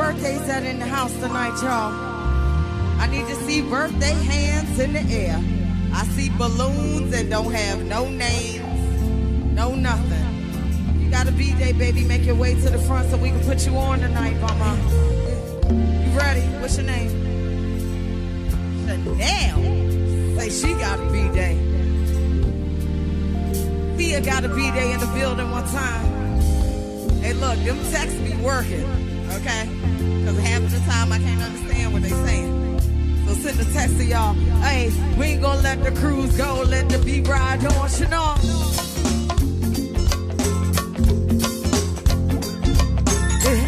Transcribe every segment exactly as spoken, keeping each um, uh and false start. birthdays that are in the house tonight, y'all. I need to see birthday hands in the air. I see balloons and don't have no names, no nothing. You gotta be there, baby. Make your way to the front so we can put you on tonight, mama. You ready? What's your name? Chanel. Say she gotta be there. Thea gotta be there in the building one time. Hey, look, them texts be working, okay? Because half of the time I can't understand what they saying. So send a text to y'all. Hey, we ain't gonna let the cruise go, let the beat ride on, Chanel. Hey,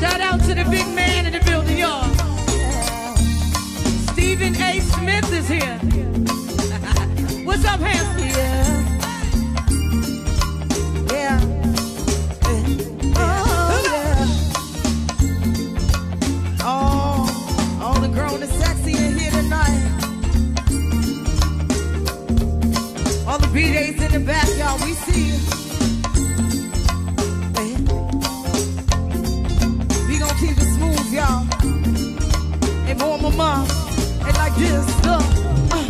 shout out to the big man in the building, y'all. Stephen A. Smith is here. What's up, Hansley? Yeah. B-Days in the back, y'all, we see you. We gon' keep it smooth, y'all. And boy, my mom, and like this, look. Uh,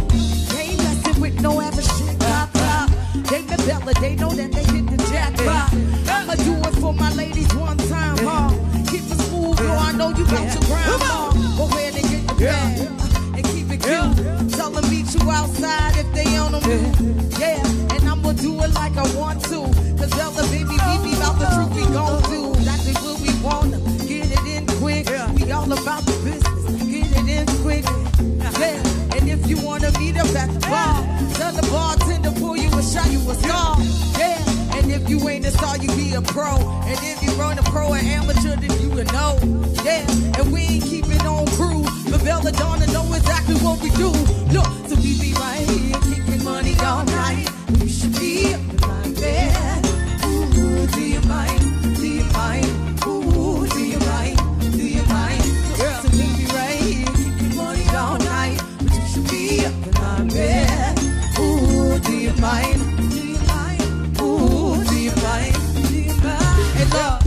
they ain't messing with no average shit, pop, pop. They the Bella, they know that they hit the jackpot. I'ma do it for my ladies one time, huh? Keep it smooth, bro, I know you got your grandma. But where they get the bag, uh, and keep it cute. Tell them meet you outside if they on them. Yeah, and I'ma do it like I want to. Cause Bella, baby, we be about the truth we gon' do. That's what we wanna. Get it in quick. We all about the business. Get it in quick. Yeah, and if you wanna meet up at the bar, tell the bartender pull you and shot you a star. Yeah, and if you ain't a star, you be a pro. And if you run a pro and amateur, then you a know. Yeah, and we ain't keeping on crew. But Belladonna know exactly what we do. Look, so we be right here kicking money all night. We should be up like that. Ooh, do you mind? Do you mind? Ooh, do you mind? Do you mind? Girl, so we be right here kicking money all night. But you should be up like that. Ooh, do you mind? Do you mind? Ooh, do you mind? Do you mind? And look,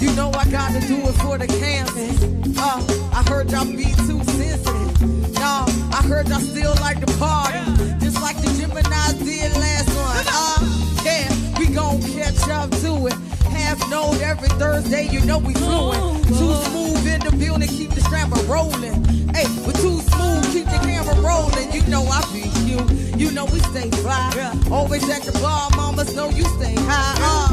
you know I gotta do it for the campus. Uh, I heard y'all be too sensitive. Y'all, I heard y'all still like the party. Yeah. Just like the Gemini did last one. Uh, yeah, we gon' catch up to it. Half note every Thursday, you know we fluent. Too smooth in the building, keep the strap rolling. Hey, we're too smooth, keep the camera rolling. You know I be cute, you know we stay fly. Yeah. Always at the bar, mamas know you stay high. Uh,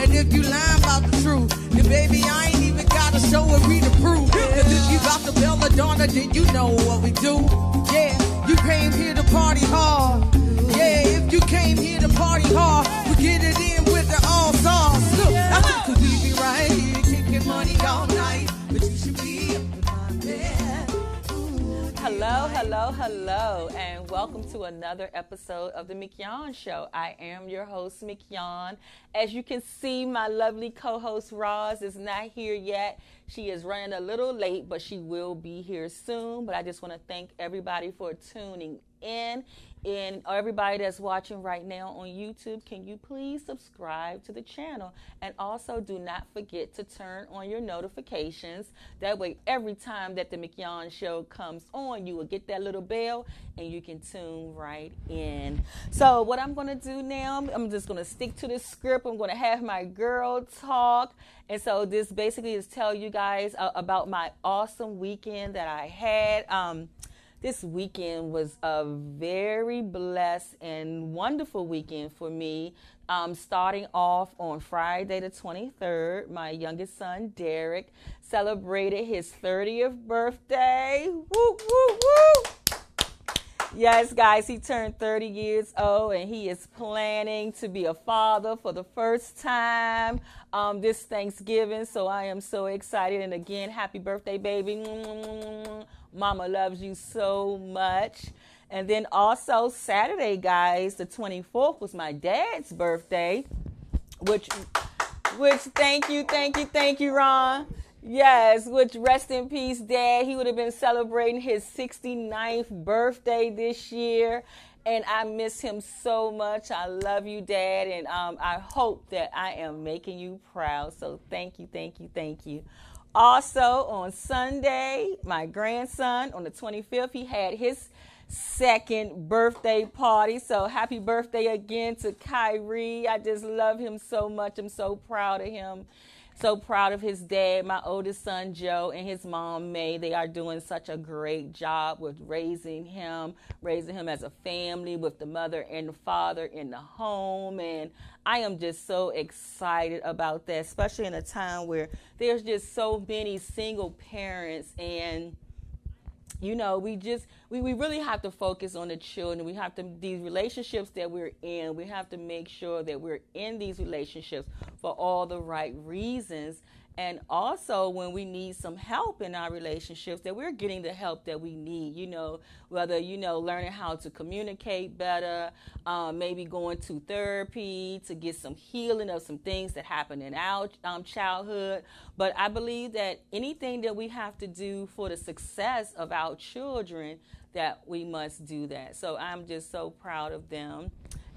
and if you lying about the truth, then baby, I ain't even gotta show it, we the proof. Cause if you got the Belladonna, then you know what we do. Yeah, you came here to party hard. Yeah, if you came here to party hard, we get it in with the all stars. Look, I think cause we be right here kicking money all night, but you should be up in my bed. Hello, hello, hello, and welcome to another episode of the McKeown Show. I am your host, McKeown. As you can see, my lovely co-host, Roz, is not here yet. She is running a little late, but she will be here soon. But I just want to thank everybody for tuning in. And everybody that's watching right now on YouTube, can you please subscribe to the channel? And also do not forget to turn on your notifications. That way, every time that the McKeown Show comes on, you will get that little bell and you can tune right in. So what I'm going to do now, I'm just going to stick to the script. I'm going to have my girl talk. And so this basically is tell you guys uh, about my awesome weekend that I had. Um, This weekend was a very blessed and wonderful weekend for me. Um, starting off on Friday the twenty-third, my youngest son, Derek, celebrated his thirtieth birthday. Woo, woo, woo. Yes, guys, he turned thirty years old, and he is planning to be a father for the first time um, this Thanksgiving. So I am so excited. And again, happy birthday, baby. Mama loves you so much. And then also Saturday, guys, the twenty-fourth was my dad's birthday, which, which thank you, thank you, thank you, Ron. Yes, which rest in peace, Dad. He would have been celebrating his sixty-ninth birthday this year. And I miss him so much. I love you, Dad. And um, I hope that I am making you proud. So thank you, thank you, thank you. Also, on Sunday, my grandson, on the twenty-fifth, he had his second birthday party. So happy birthday again to Kyrie. I just love him so much. I'm so proud of him. So proud of his dad, my oldest son, Joe, and his mom, May. They are doing such a great job with raising him, raising him as a family with the mother and the father in the home. And I am just so excited about that, especially in a time where there's just so many single parents. And, you know, we just, we, we really have to focus on the children. We have to, these relationships that we're in, we have to make sure that we're in these relationships for all the right reasons. And also when we need some help in our relationships, that we're getting the help that we need, you know, whether, you know, learning how to communicate better, um, maybe going to therapy to get some healing of some things that happened in our um, childhood. But I believe that anything that we have to do for the success of our children, that we must do that. So I'm just so proud of them.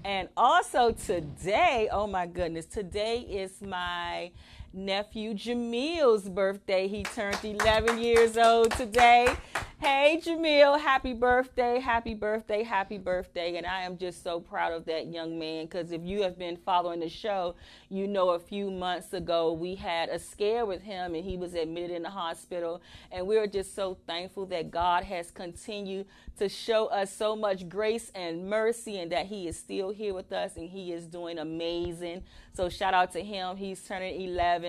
And also today, oh my goodness, today is my nephew Jamil's birthday. He turned eleven years old today. Hey, Jamil, happy birthday, happy birthday, happy birthday. And I am just so proud of that young man, because if you have been following the show, you know a few months ago we had a scare with him and he was admitted in the hospital. And we are just so thankful that God has continued to show us so much grace and mercy, and that he is still here with us and he is doing amazing. So shout out to him. He's turning eleven.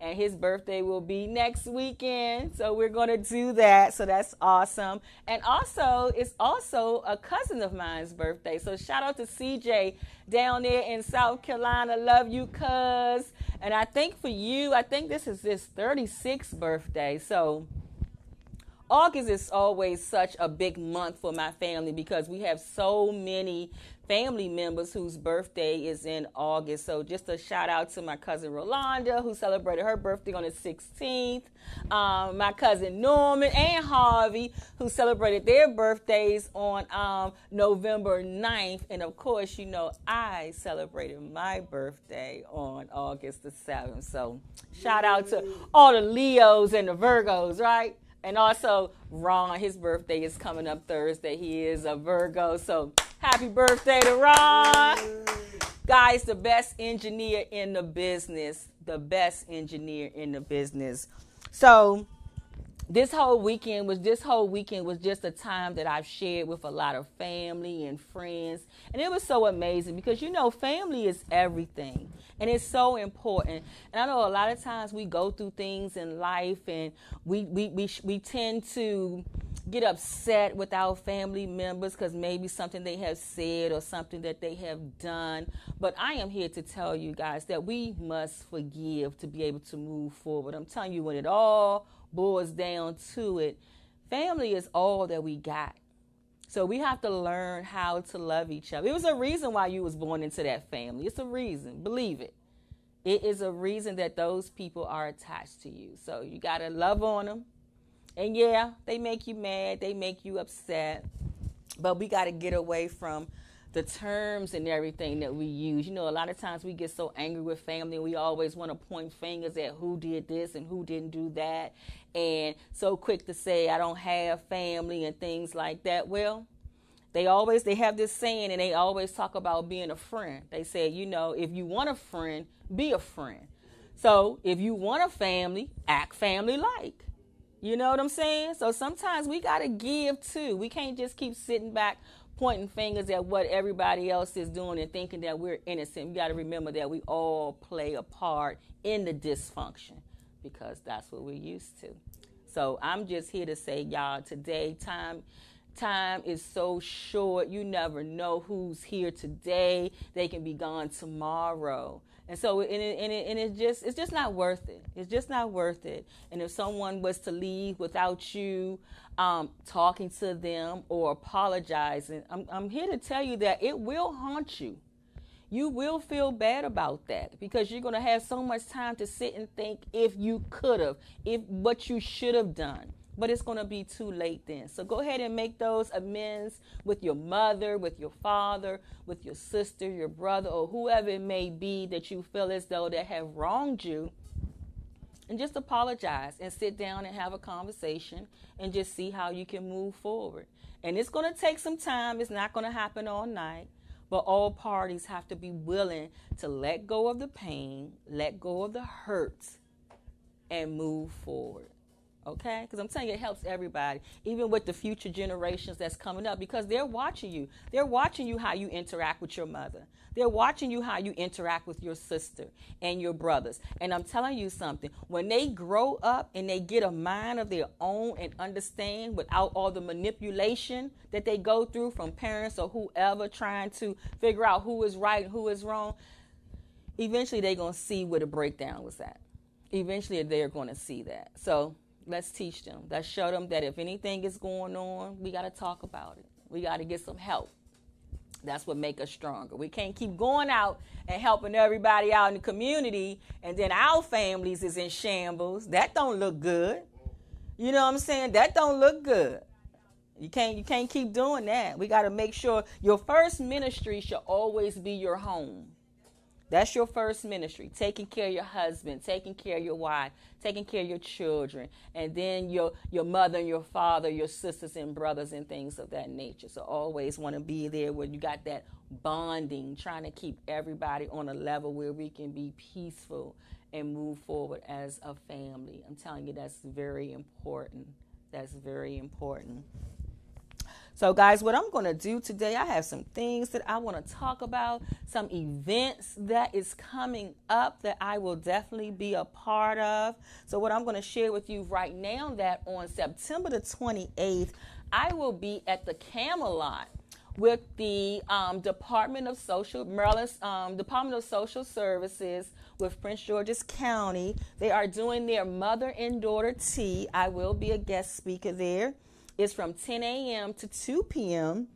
And his birthday will be next weekend, so we're going to do that. So that's awesome. And also, it's also a cousin of mine's birthday, so shout out to C J down there in South Carolina. Love you, cuz. And I think for you, I think this is his thirty-sixth birthday. So August is always such a big month for my family, because we have so many family members whose birthday is in August. So just a shout out to my cousin Rolanda, who celebrated her birthday on the sixteenth. Um, my cousin Norman and Harvey, who celebrated their birthdays on um, November ninth. And of course, you know, I celebrated my birthday on August the seventh. So shout out to all the Leos and the Virgos, right? And also, Ron, his birthday is coming up Thursday. He is a Virgo, so happy birthday to Ron. Yay. Guys, the best engineer in the business, the best engineer in the business. So this whole weekend was this whole weekend was just a time that I've shared with a lot of family and friends. And it was so amazing, because, you know, family is everything. And it's so important. And I know a lot of times we go through things in life, and we we we, we tend to get upset with our family members because maybe something they have said or something that they have done. But I am here to tell you guys that we must forgive to be able to move forward. I'm telling you, when it all boils down to it, family is all that we got. So we have to learn how to love each other. It was a reason why you was born into that family. It's a reason. Believe it. It is a reason that those people are attached to you. So you got to love on them. And yeah, they make you mad. They make you upset. But we got to get away from the terms and everything that we use. You know, a lot of times we get so angry with family. We always want to point fingers at who did this and who didn't do that. And so quick to say, I don't have family and things like that. Well, they always, they have this saying, and they always talk about being a friend. They say, you know, if you want a friend, be a friend. So if you want a family, act family-like. You know what I'm saying? So sometimes we got to give too. We can't just keep sitting back pointing fingers at what everybody else is doing and thinking that we're innocent. We got to remember that we all play a part in the dysfunction, because that's what we're used to. So I'm just here to say, y'all, today, time time is so short. You never know who's here today. They can be gone tomorrow. And so, and it, and it, and it just, it's just not worth it. It's just not worth it. And if someone was to leave without you um, talking to them or apologizing, I'm, I'm here to tell you that it will haunt you. you will feel bad about that, because you're going to have so much time to sit and think if you could have, if what you should have done. But it's going to be too late then. So go ahead and make those amends with your mother, with your father, with your sister, your brother, or whoever it may be that you feel as though they have wronged you. And just apologize and sit down and have a conversation and just see how you can move forward. And it's going to take some time. It's not going to happen all night. But all parties have to be willing to let go of the pain, let go of the hurt, and move forward. Okay? Because I'm telling you, it helps everybody, even with the future generations that's coming up, because they're watching you. They're watching you how you interact with your mother. They're watching you how you interact with your sister and your brothers. And I'm telling you something, when they grow up and they get a mind of their own and understand without all the manipulation that they go through from parents or whoever trying to figure out who is right and who is wrong, eventually they're going to see where the breakdown was at. Eventually they're going to see that. So let's teach them. Let's show them that if anything is going on, we got to talk about it. We got to get some help. That's what makes us stronger. We can't keep going out and helping everybody out in the community, and then our families is in shambles. That don't look good. You know what I'm saying? That don't look good. You can't, you can't keep doing that. We got to make sure your first ministry should always be your home. That's your first ministry, taking care of your husband, taking care of your wife, taking care of your children, and then your, your mother and your father, your sisters and brothers and things of that nature. So always want to be there where you got that bonding, trying to keep everybody on a level where we can be peaceful and move forward as a family. I'm telling you, that's very important. That's very important. So, guys, what I'm going to do today, I have some things that I want to talk about, some events that is coming up that I will definitely be a part of. So what I'm going to share with you right now, that on September the twenty-eighth, I will be at the Camelot with the um, Department of Social Maryland's um, Department of Social Services with Prince George's County. They are doing their mother and daughter tea. I will be a guest speaker there. It's from ten a.m. to two p.m.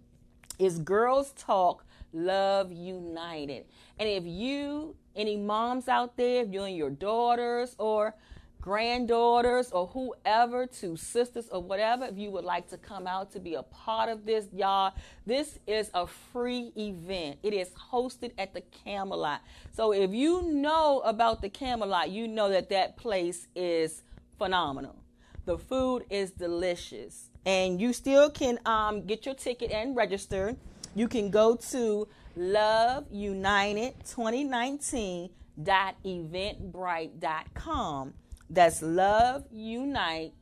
It's Girls Talk Love United. And if you, any moms out there, if you and your daughters or granddaughters or whoever, two sisters or whatever, if you would like to come out to be a part of this, y'all, this is a free event. It is hosted at the Camelot. So if you know about the Camelot, you know that that place is phenomenal. The food is delicious. And you still can um, get your ticket and register. You can go to love united twenty nineteen dot eventbrite dot com. That's love unite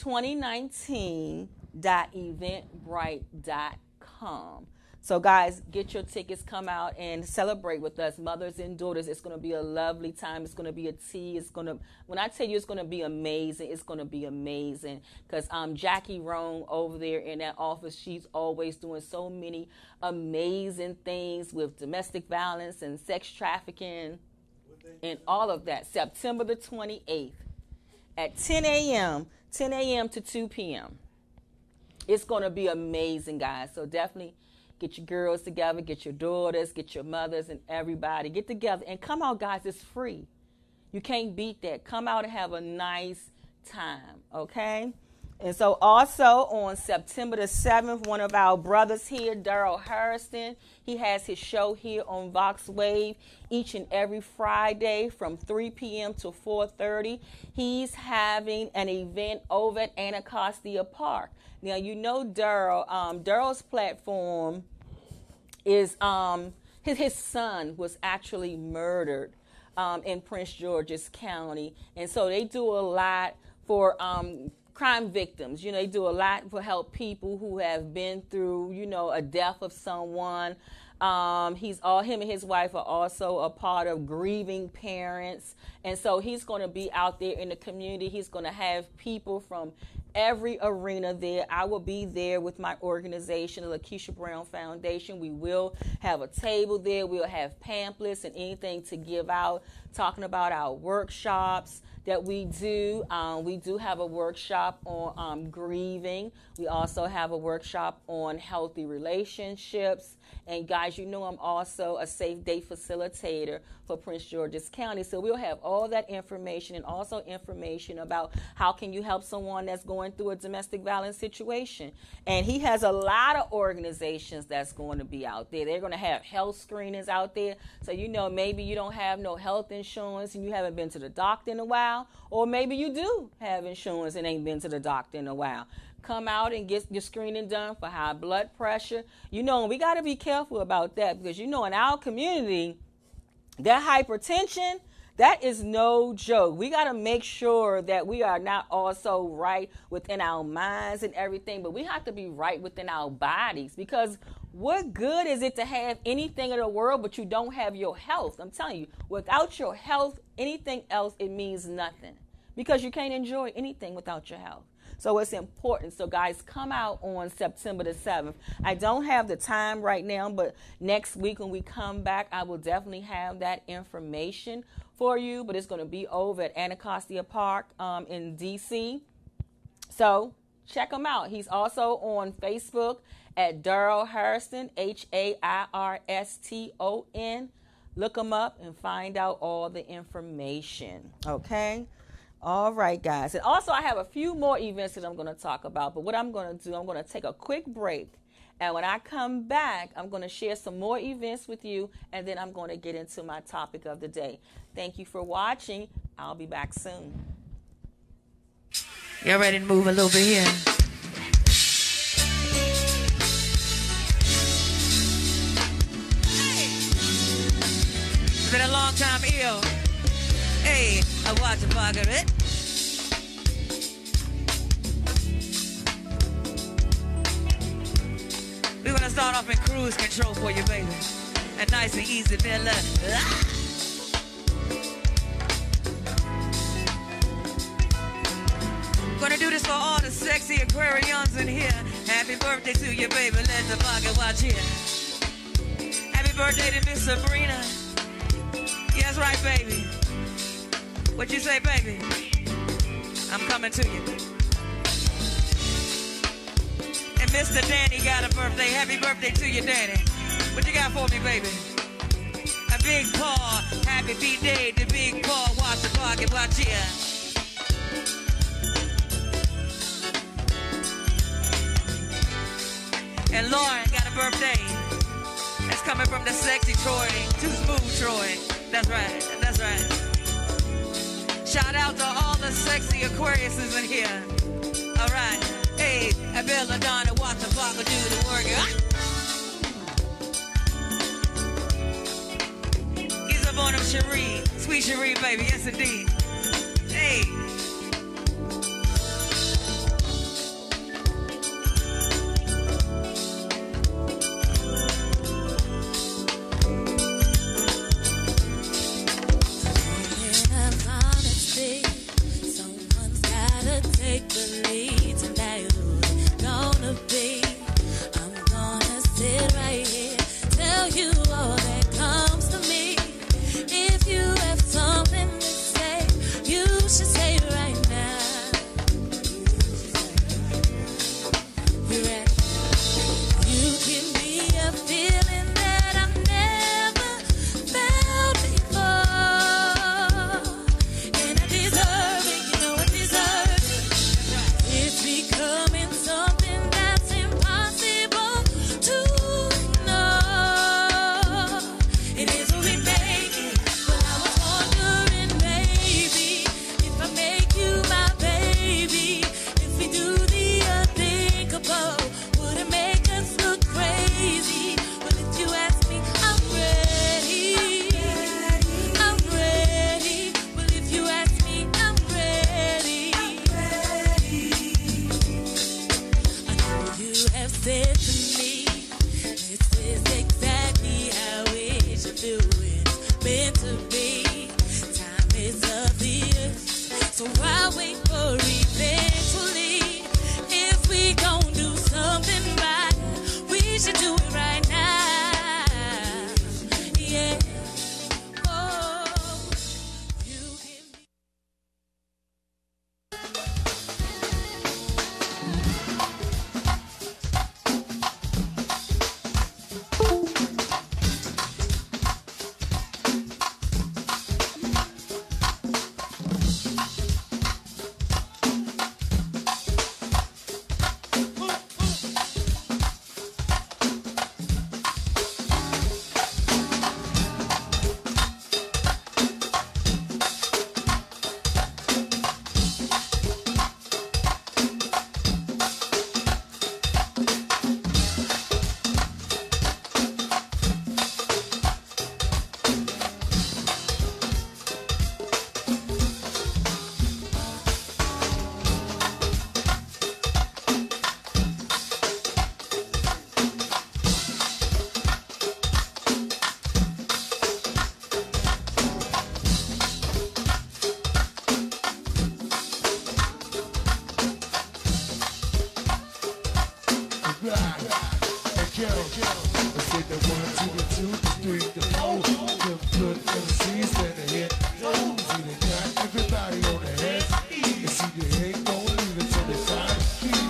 twenty nineteen dot eventbrite dot com. So, guys, get your tickets, come out and celebrate with us, mothers and daughters. It's going to be a lovely time. It's going to be a tea. It's going to, when I tell you it's going to be amazing, it's going to be amazing. Because um, Jackie Rohn over there in that office, she's always doing so many amazing things with domestic violence and sex trafficking and all of that. September the twenty-eighth at ten a.m., ten a.m. to two p.m. It's going to be amazing, guys. So, definitely get your girls together, get your daughters, get your mothers and everybody. Get together and come out, guys. It's free. You can't beat that. Come out and have a nice time, okay? And so also on September the seventh, one of our brothers here, Daryl Harrison, he has his show here on Vox Wave each and every Friday from three p.m. to four thirty. He's having an event over at Anacostia Park. Now, you know Daryl, um, Daryl's platform is um, his, his son was actually murdered um, in Prince George's County. And so they do a lot for um crime victims. You know, they do a lot for help people who have been through, you know, a death of someone. Um, he's all, him and his wife are also a part of grieving parents. And so he's going to be out there in the community. He's going to have people from every arena there. I will be there with my organization, the LaKeisha Brown Foundation. We will have a table there. We'll have pamphlets and anything to give out talking about our workshops that we do. Um, we do have a workshop on um, grieving. We also have a workshop on healthy relationships. And guys, you know I'm also a Safe Date facilitator for Prince George's County. So we'll have all that information, and also information about how can you help someone that's going through a domestic violence situation. And he has a lot of organizations that's going to be out there. They're going to have health screenings out there. So, you know, maybe you don't have no health insurance and you haven't been to the doctor in a while. Or maybe you do have insurance and ain't been to the doctor in a while. Come out and get your screening done for high blood pressure. You know, we got to be careful about that, because, you know, in our community, that hypertension, that is no joke. We got to make sure that we are not also right within our minds and everything, but we have to be right within our bodies, because what good is it to have anything in the world but you don't have your health? I'm telling you, without your health, anything else, it means nothing, because you can't enjoy anything without your health. So it's important. So guys, come out on September the seventh. I don't have the time right now, but next week when we come back, I will definitely have that information for you. But it's going to be over at Anacostia Park um, in D C So check him out. He's also on Facebook at Daryl Harrison, H A I R S T O N. Look him up and find out all the information, okay? All right, guys. And also, I have a few more events that I'm going to talk about. But what I'm going to do, I'm going to take a quick break. And when I come back, I'm going to share some more events with you. And then I'm going to get into my topic of the day. Thank you for watching. I'll be back soon. Y'all ready to move a little bit here? It's been a long time ill. Hey, I watch a Margaret. We want to start off in cruise control for you, baby. And nice and easy, Bella. Ah! Gonna do this for all the sexy Aquarians in here. Happy birthday to you, baby. Let the Margaret watch here. Happy birthday to Miss Sabrina. That's right, baby. What you say, baby? I'm coming to you. And Mister Danny got a birthday. Happy birthday to you, Danny. What you got for me, baby? A big paw. Happy B-Day to Big Paw. Watch the pocket, watch here. And Lauren got a birthday. That's coming from the sexy Troy to smooth Troy. That's right, that's right. Shout out to all the sexy Aquariuses in here. All right. Hey, Belladonna, watch the block do the work. Ah! He's up on him, Cherie. Sweet Cherie, baby. Yes, indeed. Hey. block. And count. I said that one, two, and two, the three, the four. Them good M Cs and the hit. See, they got everybody on the head. You see, they ain't gon' leave it till they find. I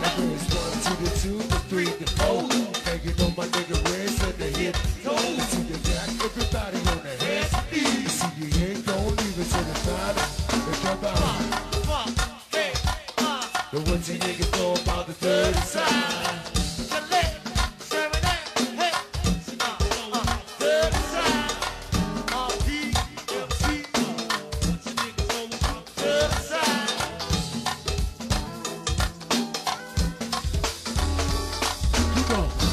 heard it's one, two, the two, the three, the four. Hanging on my nigga Reds and the hit. You see, they got everybody on the head. You see, they ain't gon' leave it till they find. They come out. The ones you niggas know about the third side. The left, seven, eight, hey. Third side. All D, F, C. What you niggas know about the third side. That was every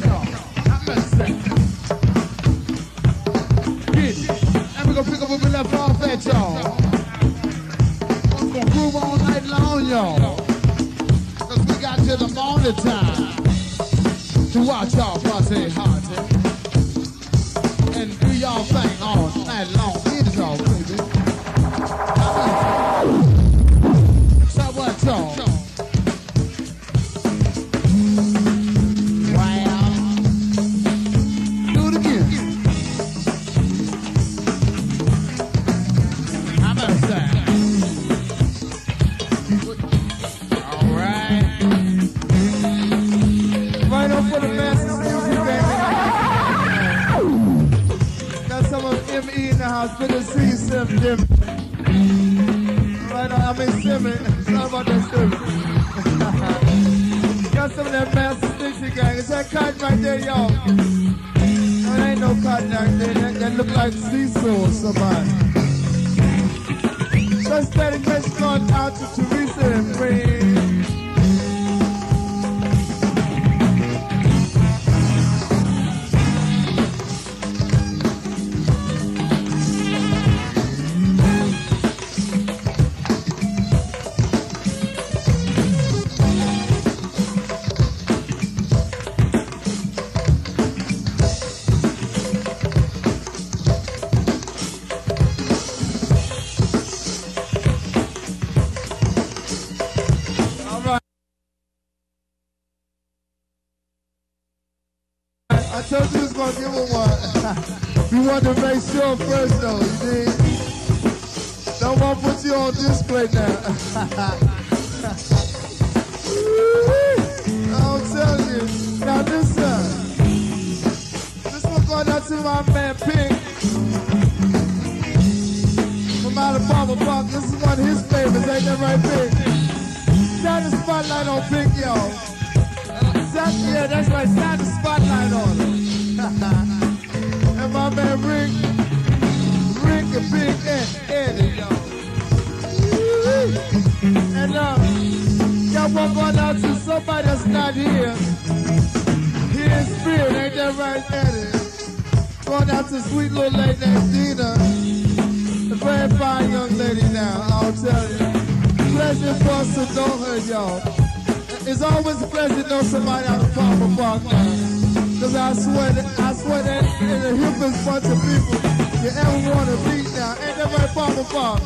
song. I must say. Left off at y'all. I'm gonna groove all night long, y'all. Cause we got to the morning time to watch y'all party hard and do y'all thing all night long. It is all, baby. I mean, so what, y'all? First though, you dig? Don't want to put you on display now. I'm telling you. Now this uh, this one going out to my man Pink from out of Palmer Park. This is one of his favorites, ain't that right, Pink? Shine the spotlight on Pink, y'all. Yeah, that's right. Shine the spotlight on him. And my man Rick. Big and Eddie, y'all. And uh, y'all want going out to somebody that's not here. Here in spirit, ain't that right, Eddie? Going out to sweet little lady named Dina. A very fine young lady now, I'll tell you. Pleasure for us to know her, y'all. It's always a pleasure to know somebody out of Palmer Park now. Cause I swear that, I swear that in the hippest bunch of people you ever want to be now, ain't nobody Palmer Park.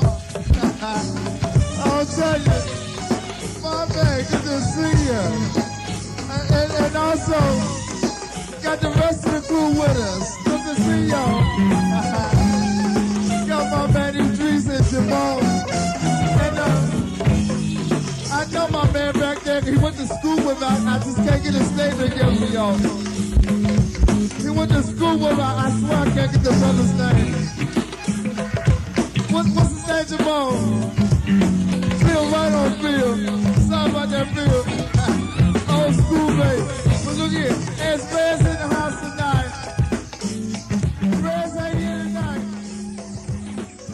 I'll tell you, my man, good to see you. And, and, and also, got the rest of the crew with us. Good to see y'all. Got my man Idris and Jamal. And uh, I know my man back there, he went to school with me. I just can't get his name together for y'all. He went to school with her. I swear I can't get the brother's name. What, what's his name, Jamal? Phil, right on Phil. Sorry about that, Phil. Old school, babe. But look here. There's Rez in the house tonight. Rez ain't here tonight.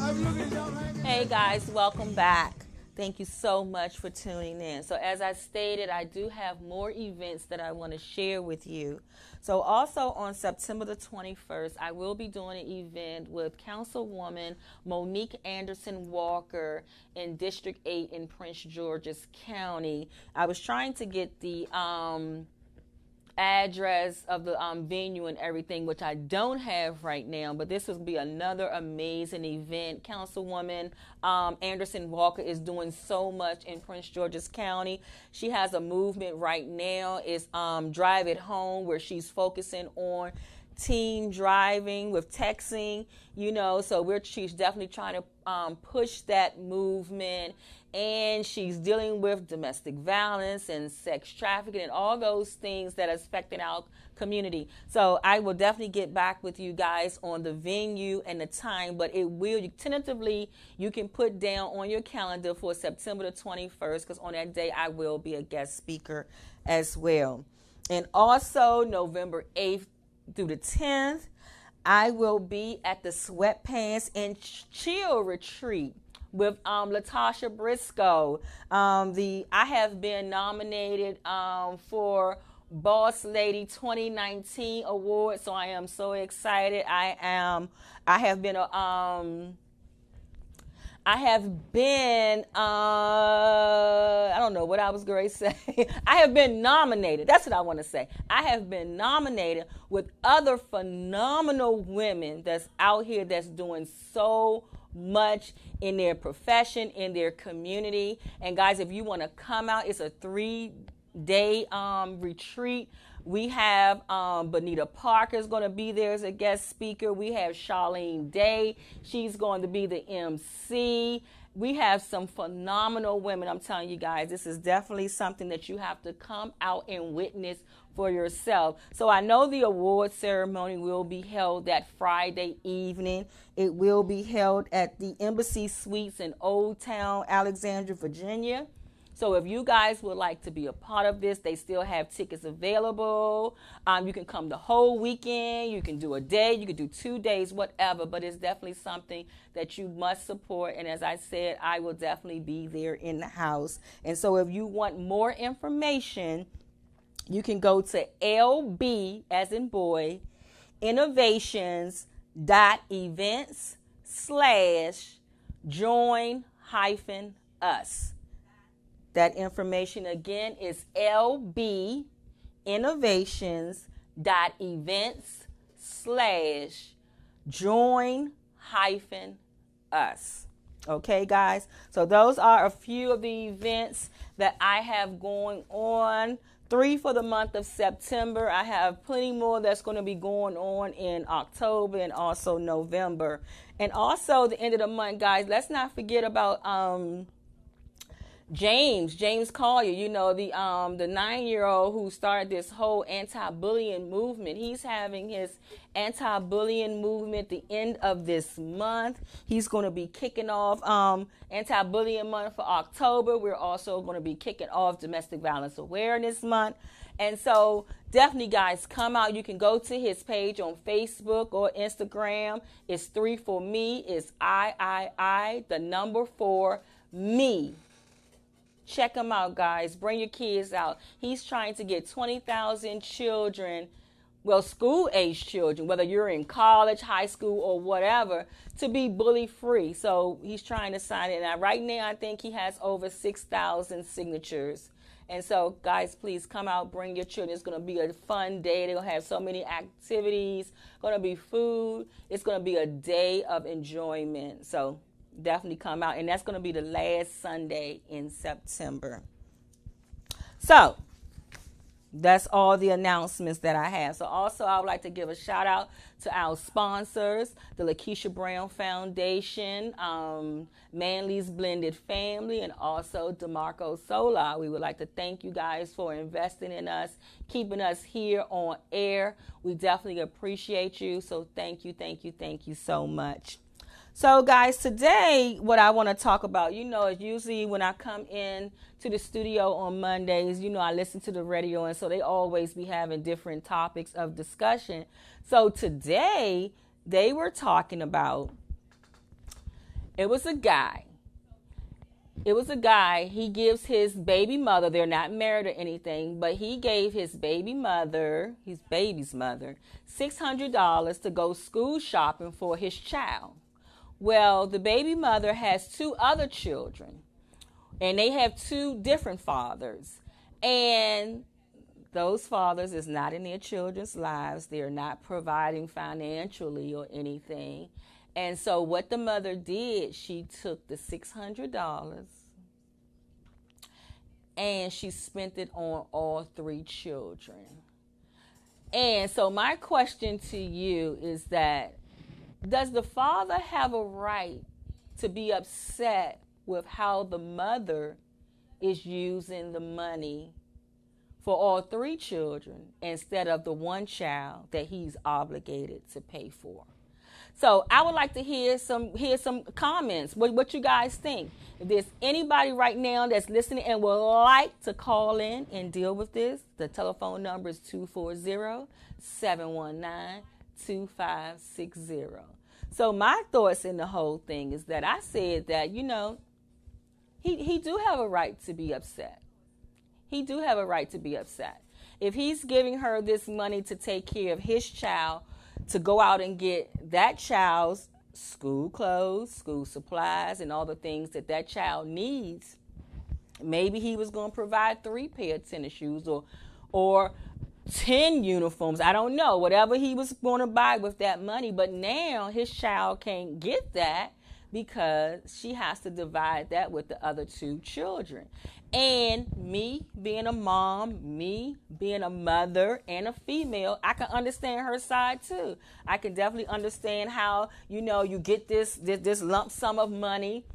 I'm looking at y'all hanging. Hey, guys. Welcome back. Thank you so much for tuning in. So as I stated, I do have more events that I want to share with you. So also on September the twenty-first, I will be doing an event with Councilwoman Monique Anderson Walker in District eight in Prince George's County. I was trying to get the um, address of the um, venue and everything, which I don't have right now, but this will be another amazing event. Councilwoman um, Anderson Walker is doing so much in Prince George's County. She has a movement right now. It's um, Drive It Home, where she's focusing on team driving with texting, you know, so we're she's definitely trying to um, push that movement, and she's dealing with domestic violence and sex trafficking and all those things that are affecting our community. So I will definitely get back with you guys on the venue and the time, but it will, you, tentatively, you can put down on your calendar for September the twenty-first, because on that day I will be a guest speaker as well. And also November eighth through the tenth, I will be at the Sweatpants and Chill Retreat with um, Latasha Briscoe. Um, the I have been nominated um, for Boss Lady twenty nineteen award, so I am so excited. I am. I have been a. Um, I have been, uh, I don't know what I was going to say. I have been nominated. That's what I want to say. I have been nominated with other phenomenal women that's out here that's doing so much in their profession, in their community. And guys, if you want to come out, it's a three-day um, retreat. We have um, Bonita Parker is going to be there as a guest speaker. We have Charlene Day. She's going to be the M C. We have some phenomenal women. I'm telling you guys, this is definitely something that you have to come out and witness for yourself. So I know the award ceremony will be held that Friday evening. It will be held at the Embassy Suites in Old Town, Alexandria, Virginia. So if you guys would like to be a part of this, they still have tickets available. Um, you can come the whole weekend. You can do a day. You can do two days, whatever. But it's definitely something that you must support. And as I said, I will definitely be there in the house. And so if you want more information, you can go to L B, as in boy, innovations.events slash join hyphen us. That information again is lbinnovations.events slash join hyphen us. Okay, guys? So those are a few of the events that I have going on. Three for the month of September. I have plenty more that's going to be going on in October and also November. And also the end of the month, guys, let's not forget about... um. James, James Collier, you know, the um the nine-year-old who started this whole anti-bullying movement. He's having his anti-bullying movement the end of this month. He's going to be kicking off um anti-bullying month for October. We're also going to be kicking off domestic violence awareness month. And so definitely, guys, come out. You can go to his page on Facebook or Instagram. It's three for me. It's I, I, I, the number four, me. Check him out, guys. Bring your kids out. He's trying to get twenty thousand children, well, school-age children, whether you're in college, high school, or whatever, to be bully-free. So he's trying to sign it. And right now, I think he has over six thousand signatures. And so, guys, please come out. Bring your children. It's going to be a fun day. They're going to have so many activities. Going to be food. It's going to be a day of enjoyment. So definitely come out, and that's going to be the last Sunday in September. So that's all the announcements that I have. So also I would like to give a shout out to our sponsors, the LaKeisha Brown Foundation, um, Manley's Blended Family, and also DeMarco Solar. We would like to thank you guys for investing in us, keeping us here on air. We definitely appreciate you. So thank you, thank you, thank you so much. So, guys, today what I want to talk about, you know, is usually when I come in to the studio on Mondays, you know, I listen to the radio, and so they always be having different topics of discussion. So today they were talking about, it was a guy. It was a guy. He gives his baby mother, they're not married or anything, but he gave his baby mother, his baby's mother, six hundred dollars to go school shopping for his child. Well, the baby mother has two other children, and they have two different fathers. And those fathers is not in their children's lives. They're not providing financially or anything. And so what the mother did, she took the six hundred dollars and she spent it on all three children. And so my question to you is that, does the father have a right to be upset with how the mother is using the money for all three children instead of the one child that he's obligated to pay for? So I would like to hear some hear some comments. What, what you guys think? If there's anybody right now that's listening and would like to call in and deal with this, the telephone number is two four zero, seven one nine, two five six zero. So my thoughts in the whole thing is that I said that, you know, he, he do have a right to be upset. He do have a right to be upset. If he's giving her this money to take care of his child, to go out and get that child's school clothes, school supplies, and all the things that that child needs, maybe he was going to provide three pair of tennis shoes or or ten uniforms. I don't know, whatever he was going to buy with that money. But now his child can't get that because she has to divide that with the other two children. And me being a mom, me being a mother and a female, I can understand her side too. I can definitely understand how, you know, you get this, this, this lump sum of money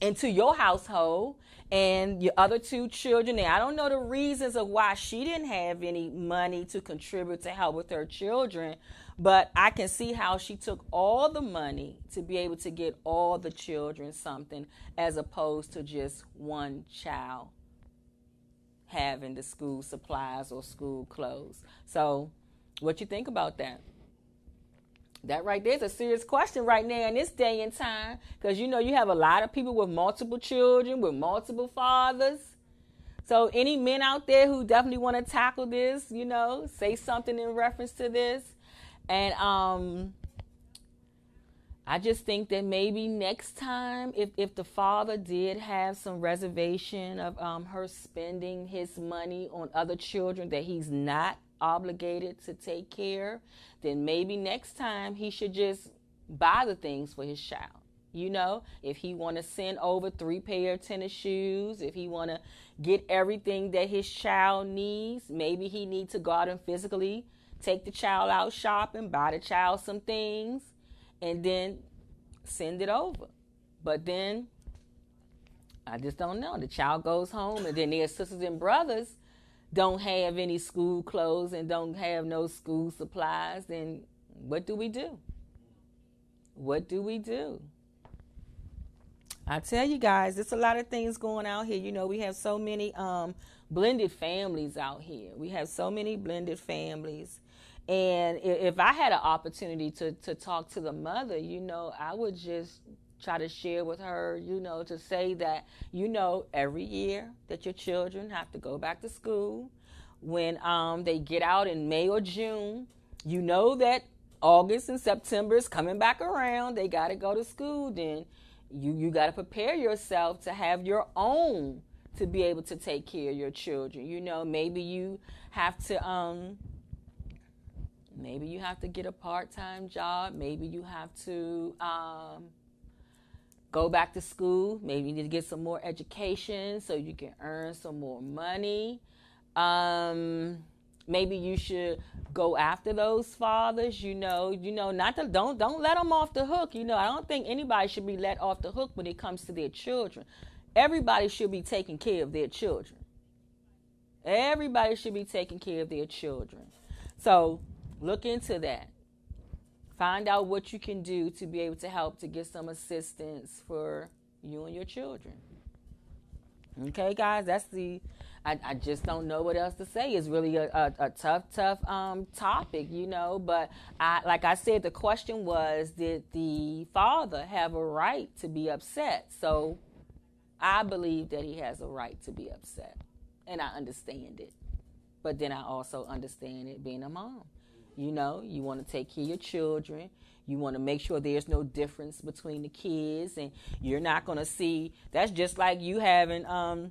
into your household and your other two children. And I don't know the reasons of why she didn't have any money to contribute to help with her children, but I can see how she took all the money to be able to get all the children something as opposed to just one child having the school supplies or school clothes. So what you think about that? That right there is a serious question right now in this day and time, because, you know, you have a lot of people with multiple children, with multiple fathers. So any men out there who definitely want to tackle this, you know, say something in reference to this. And um, I just think that maybe next time, if, if the father did have some reservation of um, her spending his money on other children that he's not obligated to take care, then maybe next time he should just buy the things for his child. You know, if he want to send over three pair of tennis shoes, if he want to get everything that his child needs, maybe he needs to go out and physically take the child out shopping, buy the child some things, and then send it over. But then, I just don't know. The child goes home, and then their sisters and brothers don't have any school clothes and don't have no school supplies, then what do we do? What do we do? I tell you guys, there's a lot of things going out here. You know, we have so many um, blended families out here. We have so many blended families. And if I had an opportunity to, to talk to the mother, you know, I would just try to share with her, you know, to say that, you know, every year that your children have to go back to school, when um, they get out in May or June, you know that August and September is coming back around. They got to go to school. Then you, you got to prepare yourself to have your own to be able to take care of your children. You know, maybe you have to... Um, maybe you have to get a part-time job. Maybe you have to... Um, Go back to school. Maybe you need to get some more education so you can earn some more money. Um, maybe you should go after those fathers. You know, you know, not to don't don't let them off the hook. You know, I don't think anybody should be let off the hook when it comes to their children. Everybody should be taking care of their children. Everybody should be taking care of their children. So look into that. Find out what you can do to be able to help to get some assistance for you and your children. Okay, guys, that's the, I, I just don't know what else to say. It's really a, a, a tough, tough um, topic, you know, but I, like I said, the question was, did the father have a right to be upset? So I believe that he has a right to be upset, and I understand it. But then I also understand it being a mom. You know, you want to take care of your children. You want to make sure there's no difference between the kids, and you're not going to see. That's just like you having um,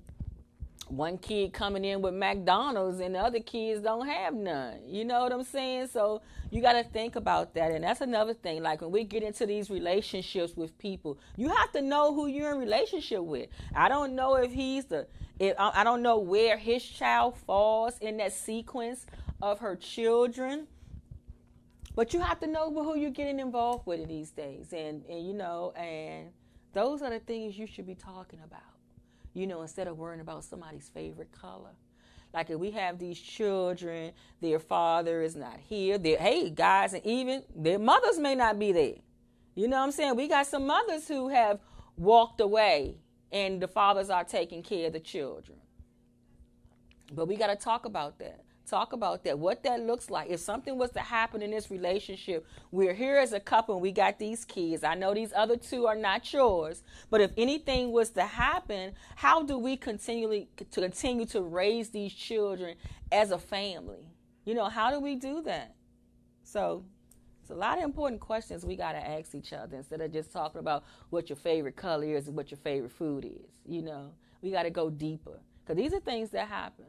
one kid coming in with McDonald's and the other kids don't have none. You know what I'm saying? So you got to think about that. And that's another thing. Like when we get into these relationships with people, you have to know who you're in relationship with. I don't know if he's the, if I don't know where his child falls in that sequence of her children. But you have to know who you're getting involved with in these days. And, and, you know, and those are the things you should be talking about, you know, instead of worrying about somebody's favorite color. Like if we have these children, their father is not here. They're, hey, guys, and even their mothers may not be there. You know what I'm saying? We got some mothers who have walked away and the fathers are taking care of the children. But we got to talk about that. Talk about that, what that looks like. If something was to happen in this relationship, we're here as a couple and we got these kids. I know these other two are not yours, but if anything was to happen, how do we continually to continue to raise these children as a family? You know, how do we do that? So it's a lot of important questions we got to ask each other instead of just talking about what your favorite color is and what your favorite food is. You know, we got to go deeper because these are things that happen.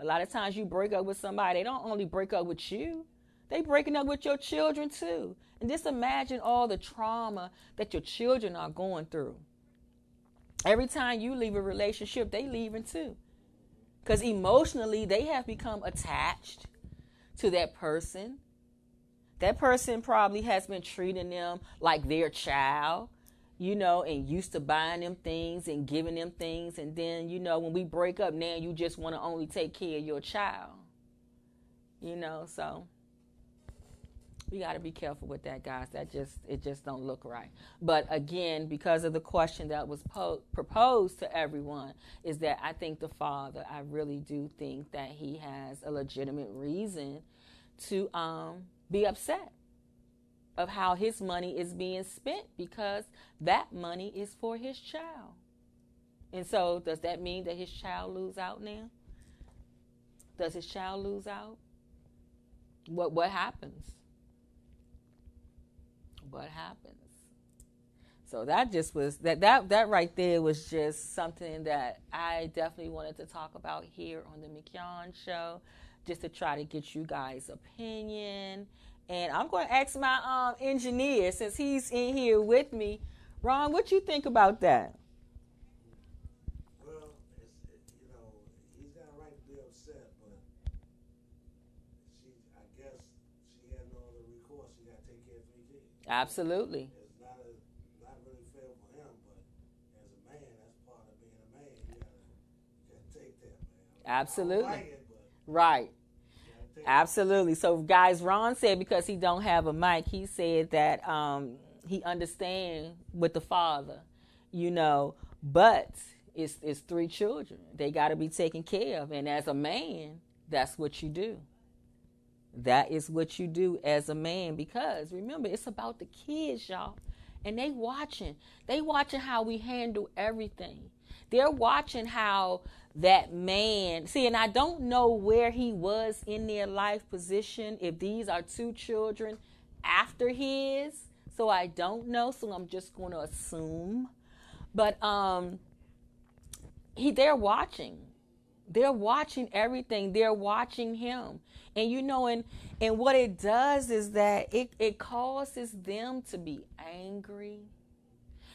A lot of times you break up with somebody, they don't only break up with you, they breaking up with your children too. And just imagine all the trauma that your children are going through. Every time you leave a relationship, they leaving too. Because emotionally, they have become attached to that person. That person probably has been treating them like their child, you know, and used to buying them things and giving them things. And then, you know, when we break up now, you just want to only take care of your child, you know? So we got to be careful with that, guys. That just, it just don't look right. But again, because of the question that was po- proposed to everyone is that I think the father, I really do think that he has a legitimate reason to um, be upset of how his money is being spent because that money is for his child. And so does that mean that his child lose out now? Does his child lose out? What what happens? What happens? So that just was, that, that, that right there was just something that I definitely wanted to talk about here on the McKeown Show, just to try to get you guys' opinion. And I'm going to ask my um, engineer, since he's in here with me, Ron, what you think about that? Well, it's, it, you know, he's got a right to be upset, but she, I guess she had no other recourse. She got to take care of three kids. Absolutely. It's not, a, not really fair for him, but as a man, that's part of being a man. You got to take that, man. Absolutely. I don't like it, but right. Absolutely. So, guys, Ron said because he don't have a mic, he said that um, he understand with the father, you know, but it's, it's three children. They got to be taken care of. And as a man, that's what you do. That is what you do as a man because, remember, it's about the kids, y'all. And they watching. They watching how we handle everything. They're watching how that man, see, and I don't know where he was in their life position, if these are two children after his, so I don't know, so I'm just going to assume, but um, he, they're watching, they're watching everything, they're watching him, and you know, and, and what it does is that it, it causes them to be angry.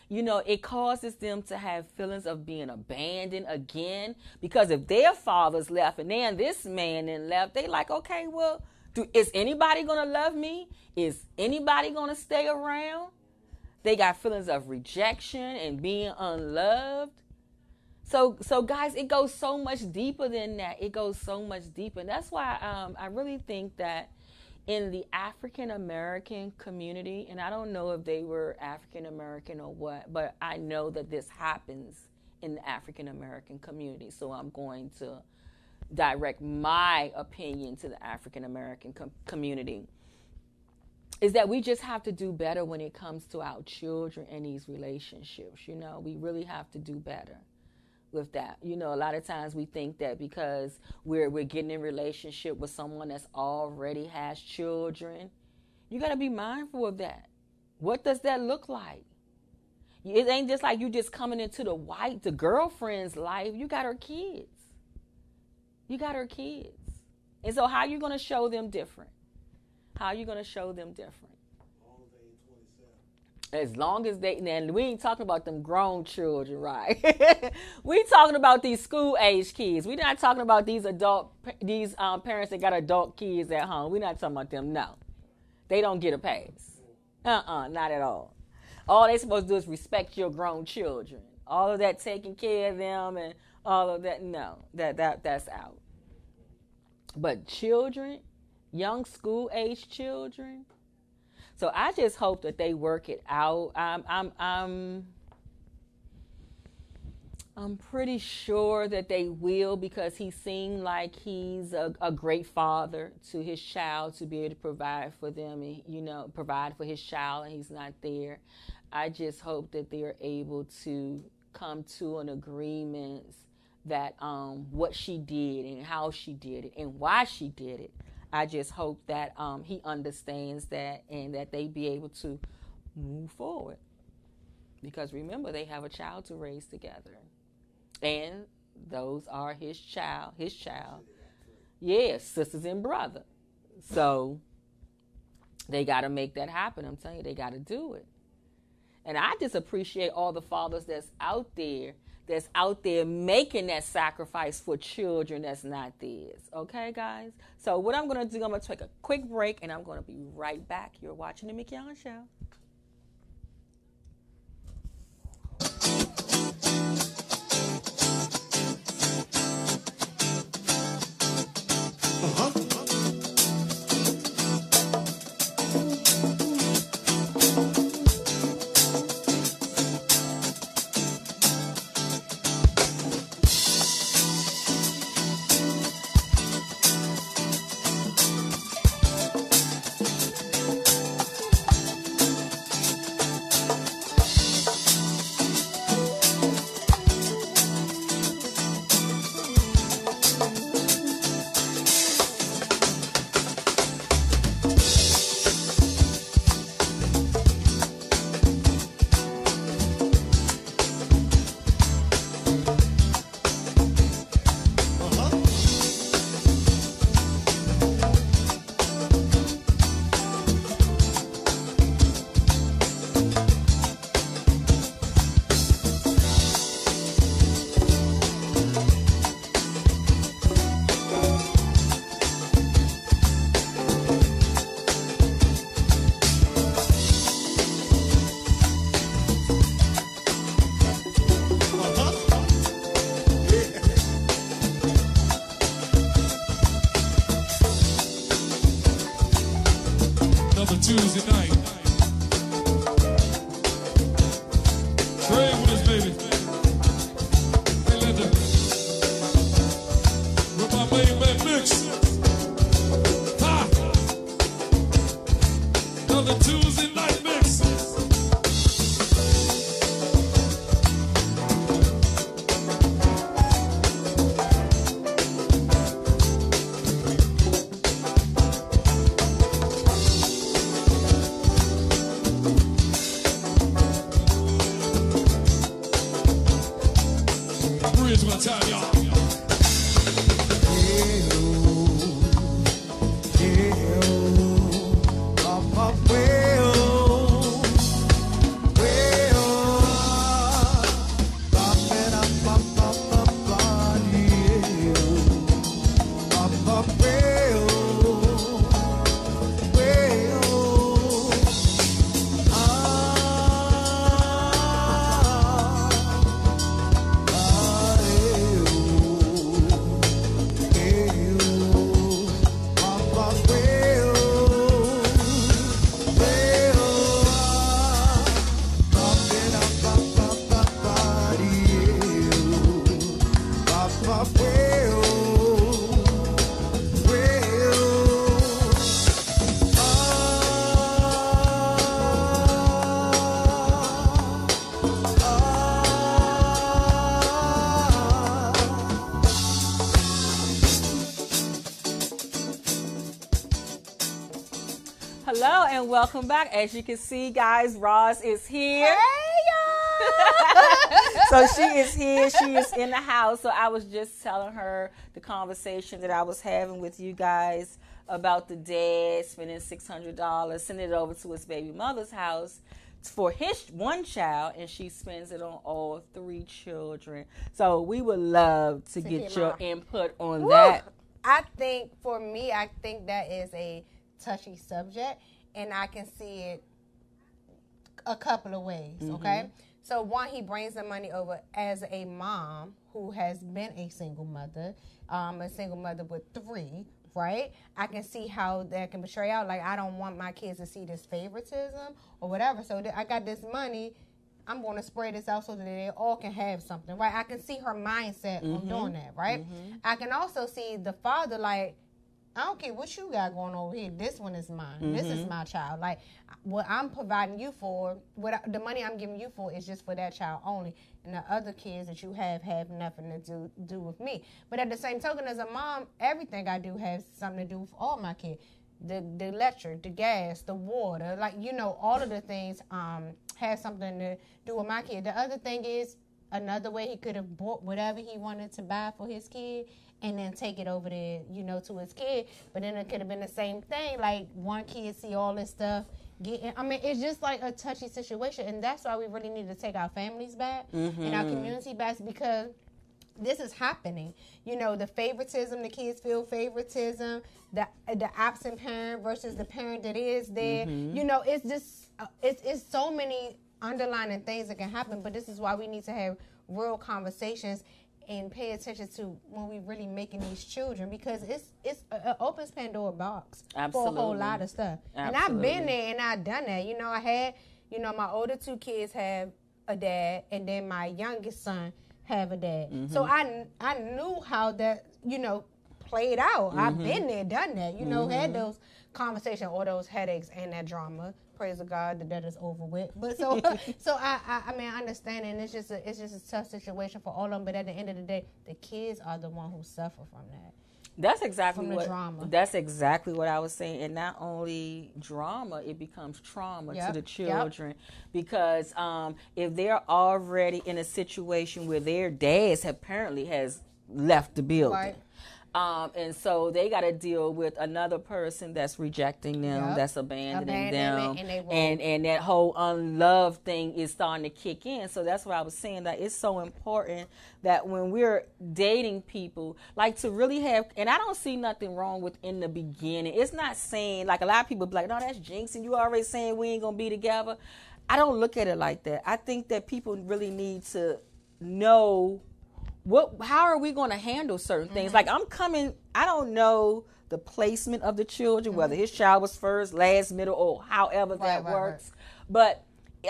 You know, it causes them to have feelings of being abandoned again, because if their fathers left and then this man then left, they like, okay, well, do, is anybody going to love me? Is anybody going to stay around? They got feelings of rejection and being unloved. So, so guys, it goes so much deeper than that. It goes so much deeper. And that's why um, I really think that in the African-American community, and I don't know if they were African-American or what, but I know that this happens in the African-American community. So I'm going to direct my opinion to the African-American com- community, is that we just have to do better when it comes to our children and these relationships. You know, we really have to do better with that. You know, a lot of times we think that because we're we're getting in relationship with someone that's already has children, you got to be mindful of that. What does that look like? It ain't just like you just coming into the wife, the girlfriend's life. You got her kids. You got her kids. And so how are you going to show them different? How are you going to show them different? As long as they, and we ain't talking about them grown children, right? We talking about these school age kids. We're not talking about these adult, these um, parents that got adult kids at home. We're not talking about them. No, they don't get a pass. Uh-uh, not at all. All they supposed to do is respect your grown children. All of that taking care of them and all of that. No, that that that's out. But children, young school age children. So I just hope that they work it out. I'm, I'm, I'm, I'm pretty sure that they will, because he seemed like he's a, a great father to his child, to be able to provide for them and, you know, provide for his child, and he's not there. I just hope that they're able to come to an agreement that um, what she did and how she did it and why she did it. I just hope that um, he understands that, and that they be able to move forward. Because remember, they have a child to raise together. And those are his child, his child. Yeah, sisters and brother. So they got to make that happen. I'm telling you, they got to do it. And I just appreciate all the fathers that's out there, that's out there making that sacrifice for children that's not theirs. Okay, guys? So what I'm going to do, I'm going to take a quick break, and I'm going to be right back. You're watching The McKeown Show. Welcome back. As you can see, guys, Roz is here. Hey, y'all. So she is here. She is in the house. So I was just telling her the conversation that I was having with you guys about the dad spending six hundred dollars, sending it over to his baby mother's house for his one child, and she spends it on all three children. So we would love to, to get your mom. input on Woo! that. I think for me, I think that is a touchy subject, and I can see it a couple of ways, mm-hmm. okay? So one, he brings the money over as a mom who has been a single mother, um, a single mother with three, right? I can see how that can betray out. Like, I don't want my kids to see this favoritism or whatever. So th- I got this money. I'm going to spread this out so that they all can have something, right? I can see her mindset mm-hmm. on doing that, right? Mm-hmm. I can also see the father, like, I don't care what you got going over here. This one is mine. Mm-hmm. This is my child. Like, what I'm providing you for, what I, the money I'm giving you for is just for that child only. And the other kids that you have have nothing to do, do with me. But at the same token, as a mom, everything I do has something to do with all my kids. The, the electric, the gas, the water, like, you know, all of the things um, have something to do with my kid. The other thing is, another way he could have bought whatever he wanted to buy for his kid and then take it over there, you know, to his kid. But then it could have been the same thing. Like, one kid see all this stuff. Getting, I mean, it's just like a touchy situation. And that's why we really need to take our families back mm-hmm. and our community back, because this is happening. You know, the favoritism, the kids feel favoritism, the the absent parent versus the parent that is there. Mm-hmm. You know, it's just, it's, it's so many underlying things that can happen. But this is why we need to have real conversations and pay attention to when we really making these children, because it's it's an opens Pandora box Absolutely. for a whole lot of stuff. Absolutely. And I've been there and I've done that. You know, I had, you know, my older two kids have a dad, and then my youngest son have a dad. Mm-hmm. So I I knew how that, you know, played out. Mm-hmm. I've been there, done that. You mm-hmm. know, had those conversations or those headaches and that drama. Praise God that that is over with. But so, so I, I, I mean, I understand, and it's just, a, it's just a tough situation for all of them. But at the end of the day, the kids are the one who suffer from that. That's exactly from the what drama. That's exactly what I was saying. And not only drama, it becomes trauma yep. to the children yep. because um, if they're already in a situation where their dads apparently has left the building. Right. Um, and so they got to deal with another person that's rejecting them, yep. that's abandoning, abandoning them, and, they and and that whole unloved thing is starting to kick in. So that's what I was saying, that it's so important that when we're dating people, like, to really have, and I don't see nothing wrong with in the beginning. It's not saying, like, a lot of people be like, no, that's jinxing. You already saying we ain't going to be together. I don't look at it like that. I think that people really need to know What? How are we going to handle certain things? Mm-hmm. Like, I'm coming, I don't know the placement of the children, mm-hmm. whether his child was first, last, middle, or however right, that right, works. Right. But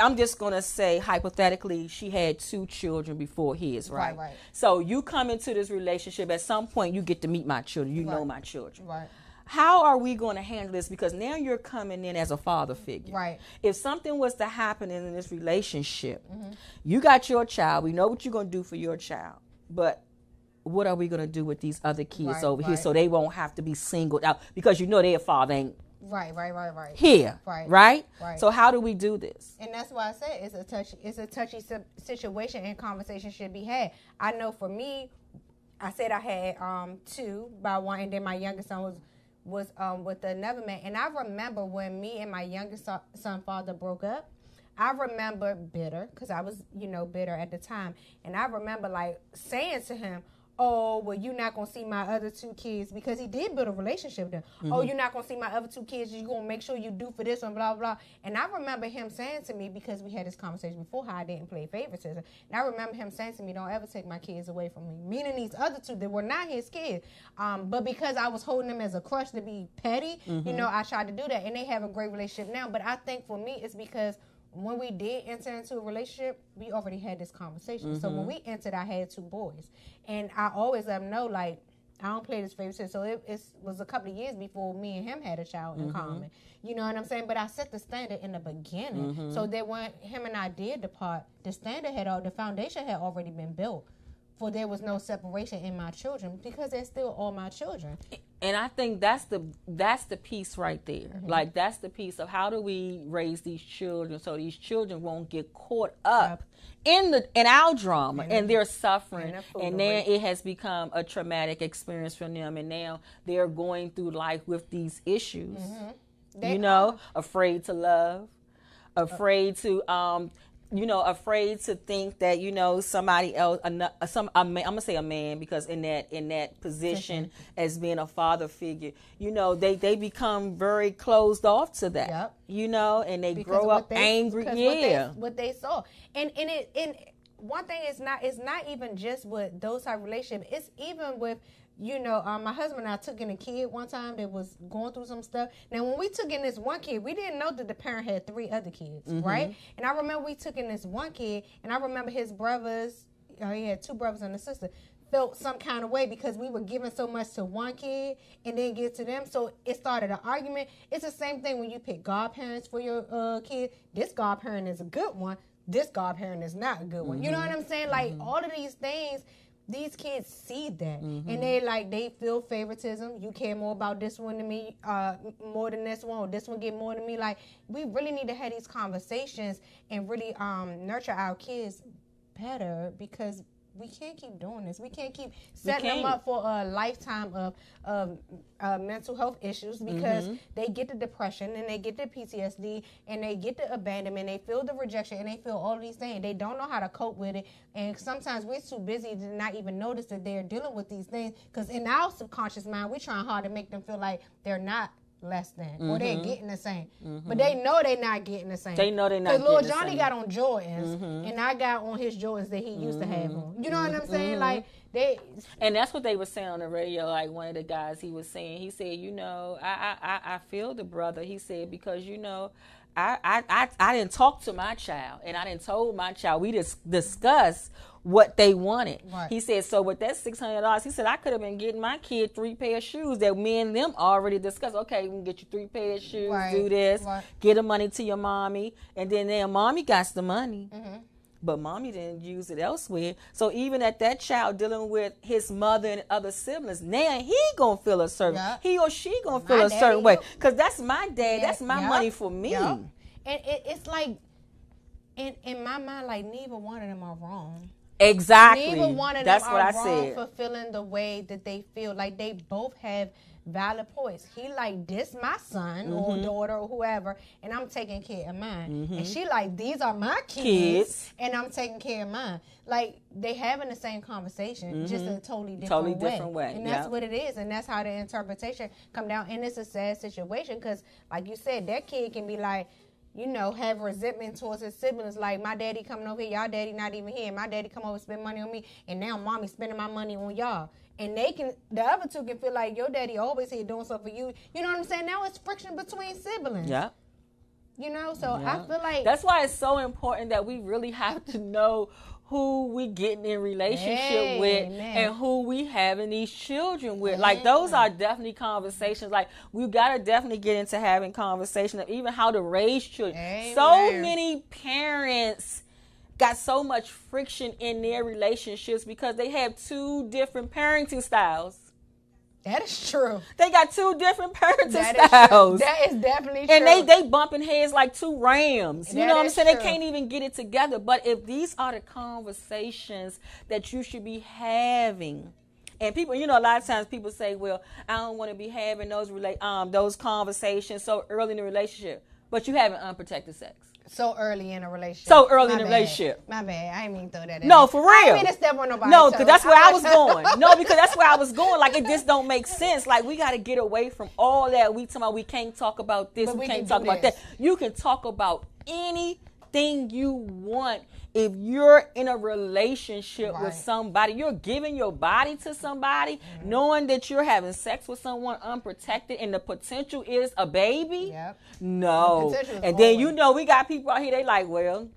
I'm just going to say, hypothetically, she had two children before his, right? Right, right. So you come into this relationship, at some point you get to meet my children, you right. know my children. Right. How are we going to handle this? Because now you're coming in as a father figure. Right. If something was to happen in this relationship, mm-hmm. you got your child, we know what you're going to do for your child. But what are we going to do with these other kids right, over right. here so they won't have to be singled out? Because you know their father ain't right, right, right, right. here, right, right. right. So how do we do this? And that's why I said it's a touchy, it's a touchy situation, and conversation should be had. I know for me, I said I had um, two by one, and then my youngest son was was um, with another man. And I remember when me and my youngest son father broke up. I remember bitter, because I was, you know, bitter at the time. And I remember, like, saying to him, oh, well, you're not going to see my other two kids, because he did build a relationship with them. Mm-hmm. Oh, you're not going to see my other two kids. You're going to make sure you do for this one, blah, blah. And I remember him saying to me, because we had this conversation before, how I didn't play favoritism. And I remember him saying to me, don't ever take my kids away from me. Meaning these other two that were not his kids. Um, but because I was holding them as a crush to be petty, mm-hmm. you know, I tried to do that. And they have a great relationship now. But I think for me, it's because when we did enter into a relationship, we already had this conversation. Mm-hmm. So when we entered, I had two boys. And I always let them know, like, I don't play this favoritism. So it, it was a couple of years before me and him had a child mm-hmm. in common. You know what I'm saying? But I set the standard in the beginning. Mm-hmm. So that when him and I did depart, the standard had, all, the foundation had already been built. For there was no separation in my children, because they're still all my children. And I think that's the that's the piece right there. Mm-hmm. Like, that's the piece of how do we raise these children so these children won't get caught up in the in our drama and, and their suffering, and, and then it has become a traumatic experience for them, and now they're going through life with these issues. Mm-hmm. They you know, are. afraid to love, afraid oh. to um, you know, afraid to think that, you know, somebody else, some, I'm gonna say a man, because in that in that position as being a father figure, you know, they, they become very closed off to that, yep. you know, and they because grow up they, angry. Yeah, what they, what they saw, and and it and one thing is not it's not even just with those type of relationships. It's even with, you know, um, my husband and I took in a kid one time that was going through some stuff. Now, when we took in this one kid, we didn't know that the parent had three other kids, mm-hmm. right? And I remember we took in this one kid, and I remember his brothers, you know, he had two brothers and a sister, felt some kind of way because we were giving so much to one kid and then give to them. So it started an argument. It's the same thing when you pick godparents for your uh, kid. This godparent is a good one. This godparent is not a good one. Mm-hmm. You know what I'm saying? Like, mm-hmm. all of these things... these kids see that, mm-hmm. and they like they feel favoritism. You care more about this one than me, uh, more than this one, or this one get more than me. Like, we really need to have these conversations and really um, nurture our kids better, because we can't keep doing this. We can't keep setting can't. them up for a lifetime of, of uh, mental health issues, because mm-hmm. they get the depression and they get the P T S D and they get the abandonment. They feel the rejection and they feel all these things. They don't know how to cope with it. And sometimes we're too busy to not even notice that they're dealing with these things, because in our subconscious mind, we're trying hard to make them feel like they're not less than, mm-hmm. or they're getting the same, mm-hmm. but they know they're not getting the same. They know they're not getting the same. Because Lil Johnny got on Jordans, mm-hmm. and I got on his Jordans that he used mm-hmm. to have on. You know mm-hmm. what I'm saying? Mm-hmm. Like they, and that's what they were saying on the radio. Like, one of the guys, he was saying, he said, you know, I I I feel the brother. He said, because, you know, I I I, I didn't talk to my child, and I didn't told my child. We just discussed what they wanted. Right. He said, so with that six hundred dollars, he said, I could have been getting my kid three pair of shoes that me and them already discussed. Okay, we can get you three pair of shoes, right. do this, right. get the money to your mommy. And then their mommy got the money, mm-hmm. but mommy didn't use it elsewhere. So even at that child dealing with his mother and other siblings, now he gonna feel a certain, yep. he or she gonna feel my a certain way. Cause that's my dad, yeah. that's my yep. money for me. Yep. And it, it's like, in, in my mind, like, neither one of them are wrong. Exactly. Neither one of That's them are what I wrong said. For feeling the way that they feel. Like, they both have valid points. He like, this my son mm-hmm. or daughter or whoever, and I'm taking care of mine. Mm-hmm. And she like, these are my kids, kids, and I'm taking care of mine. Like, they having the same conversation, mm-hmm. just in a totally different totally way. different way. And that's yep. what it is, and that's how the interpretation come down. And it's a sad situation, because, like you said, that kid can be like, you know, have resentment towards his siblings. Like, my daddy coming over here, y'all daddy not even here. My daddy come over, spend money on me, and now mommy spending my money on y'all. And they can, the other two can feel like your daddy always here doing stuff for you. You know what I'm saying? Now it's friction between siblings. Yeah. You know, so yeah. I feel like that's why it's so important that we really have to know who we getting in relationship hey, with man. and who we having these children with. Yeah. Like, those are definitely conversations. Like, we gotta definitely get into having conversations of even how to raise children. Amen. So many parents got so much friction in their relationships because they have two different parenting styles. That is true. They got two different parenting that styles. Is that is definitely true. And they, they bumping heads like two rams. You that know what I'm saying? True. They can't even get it together. But if these are the conversations that you should be having, and people, you know, a lot of times people say, well, I don't want to be having those rela- um those conversations so early in the relationship. But you having unprotected sex. So early in a relationship. So early My in a relationship. My bad. I didn't mean to throw that in. No, for real. I didn't mean to step on nobody's No, because that's where I was going. No, because that's where I was going. Like, it just don't make sense. Like, we got to get away from all that. We talking about we can't talk about this. But we, we can't can talk about this. that. You can talk about anything you want if you're in a relationship right. with somebody. You're giving your body to somebody, mm-hmm. knowing that you're having sex with someone unprotected, and the potential is a baby. Yep. No. The and always. Then, you know, we got people out here, they like, well,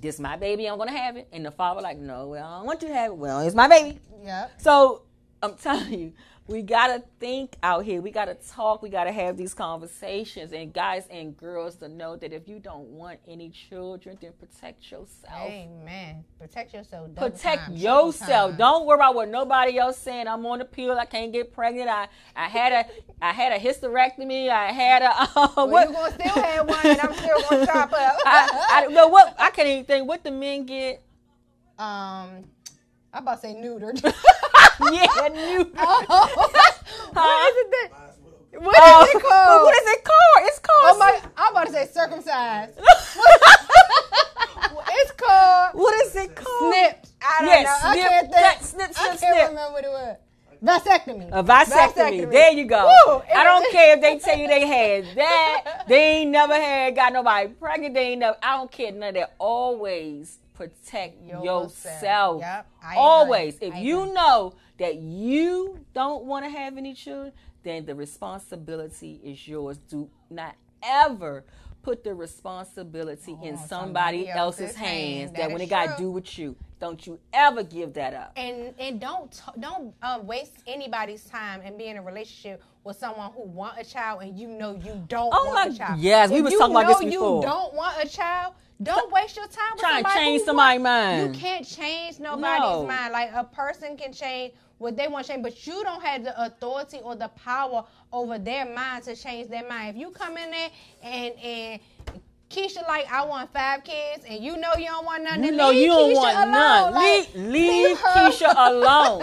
this my baby, I'm going to have it. And the father like, no, well, I don't want you to have it. Well, it's my baby. Yep. So I'm telling you, We got to think out here. We got to talk. We got to have these conversations. And guys and girls, to know that if you don't want any children, then protect yourself. Amen. Protect yourself. Protect time, yourself. Don't worry about what nobody else saying. I'm on the pill. I can't get pregnant. I, I had a I had a hysterectomy. I had a... Uh, well, what? You're going to still have one, and I'm still going to chop up. I, I, no, what, I can't even think. What the men get? Um... I'm about to say neutered. Yeah, neutered. Oh. What is it that? What oh. is it called? What is it called? It's called. I'm about, I'm about to say circumcised. It's called. What is it called? Snipped. I don't yes, know. Snip, I can't think. Snip, snip, I can't snip. remember what it was. Vasectomy. A vasectomy. vasectomy. There you go. Woo, I don't care if they tell you they had that. They ain't never had got nobody pregnant. They ain't never. I don't care none of that. Always. Protect yourself. yourself. Yep, Always. Agree. If I you agree. know that you don't want to have any children, then the responsibility is yours. Do not ever put the responsibility oh, in somebody, somebody else's, else's hands. That, that when it true. got to do with you, don't you ever give that up. And and don't don't uh, waste anybody's time and be in a relationship with someone who want a child and you know you don't oh, want my, a child. Yes, if we were talking about this before. You don't want a child. Don't waste your time with Try somebody. Trying to change somebody's mind. You can't change nobody's no. mind. Like, a person can change what they want to change, but you don't have the authority or the power over their mind to change their mind. If you come in there and and Keisha like, I want five kids, and you know you don't want none, you know leave you don't Keisha want alone. none. Like, leave leave, leave Keisha alone.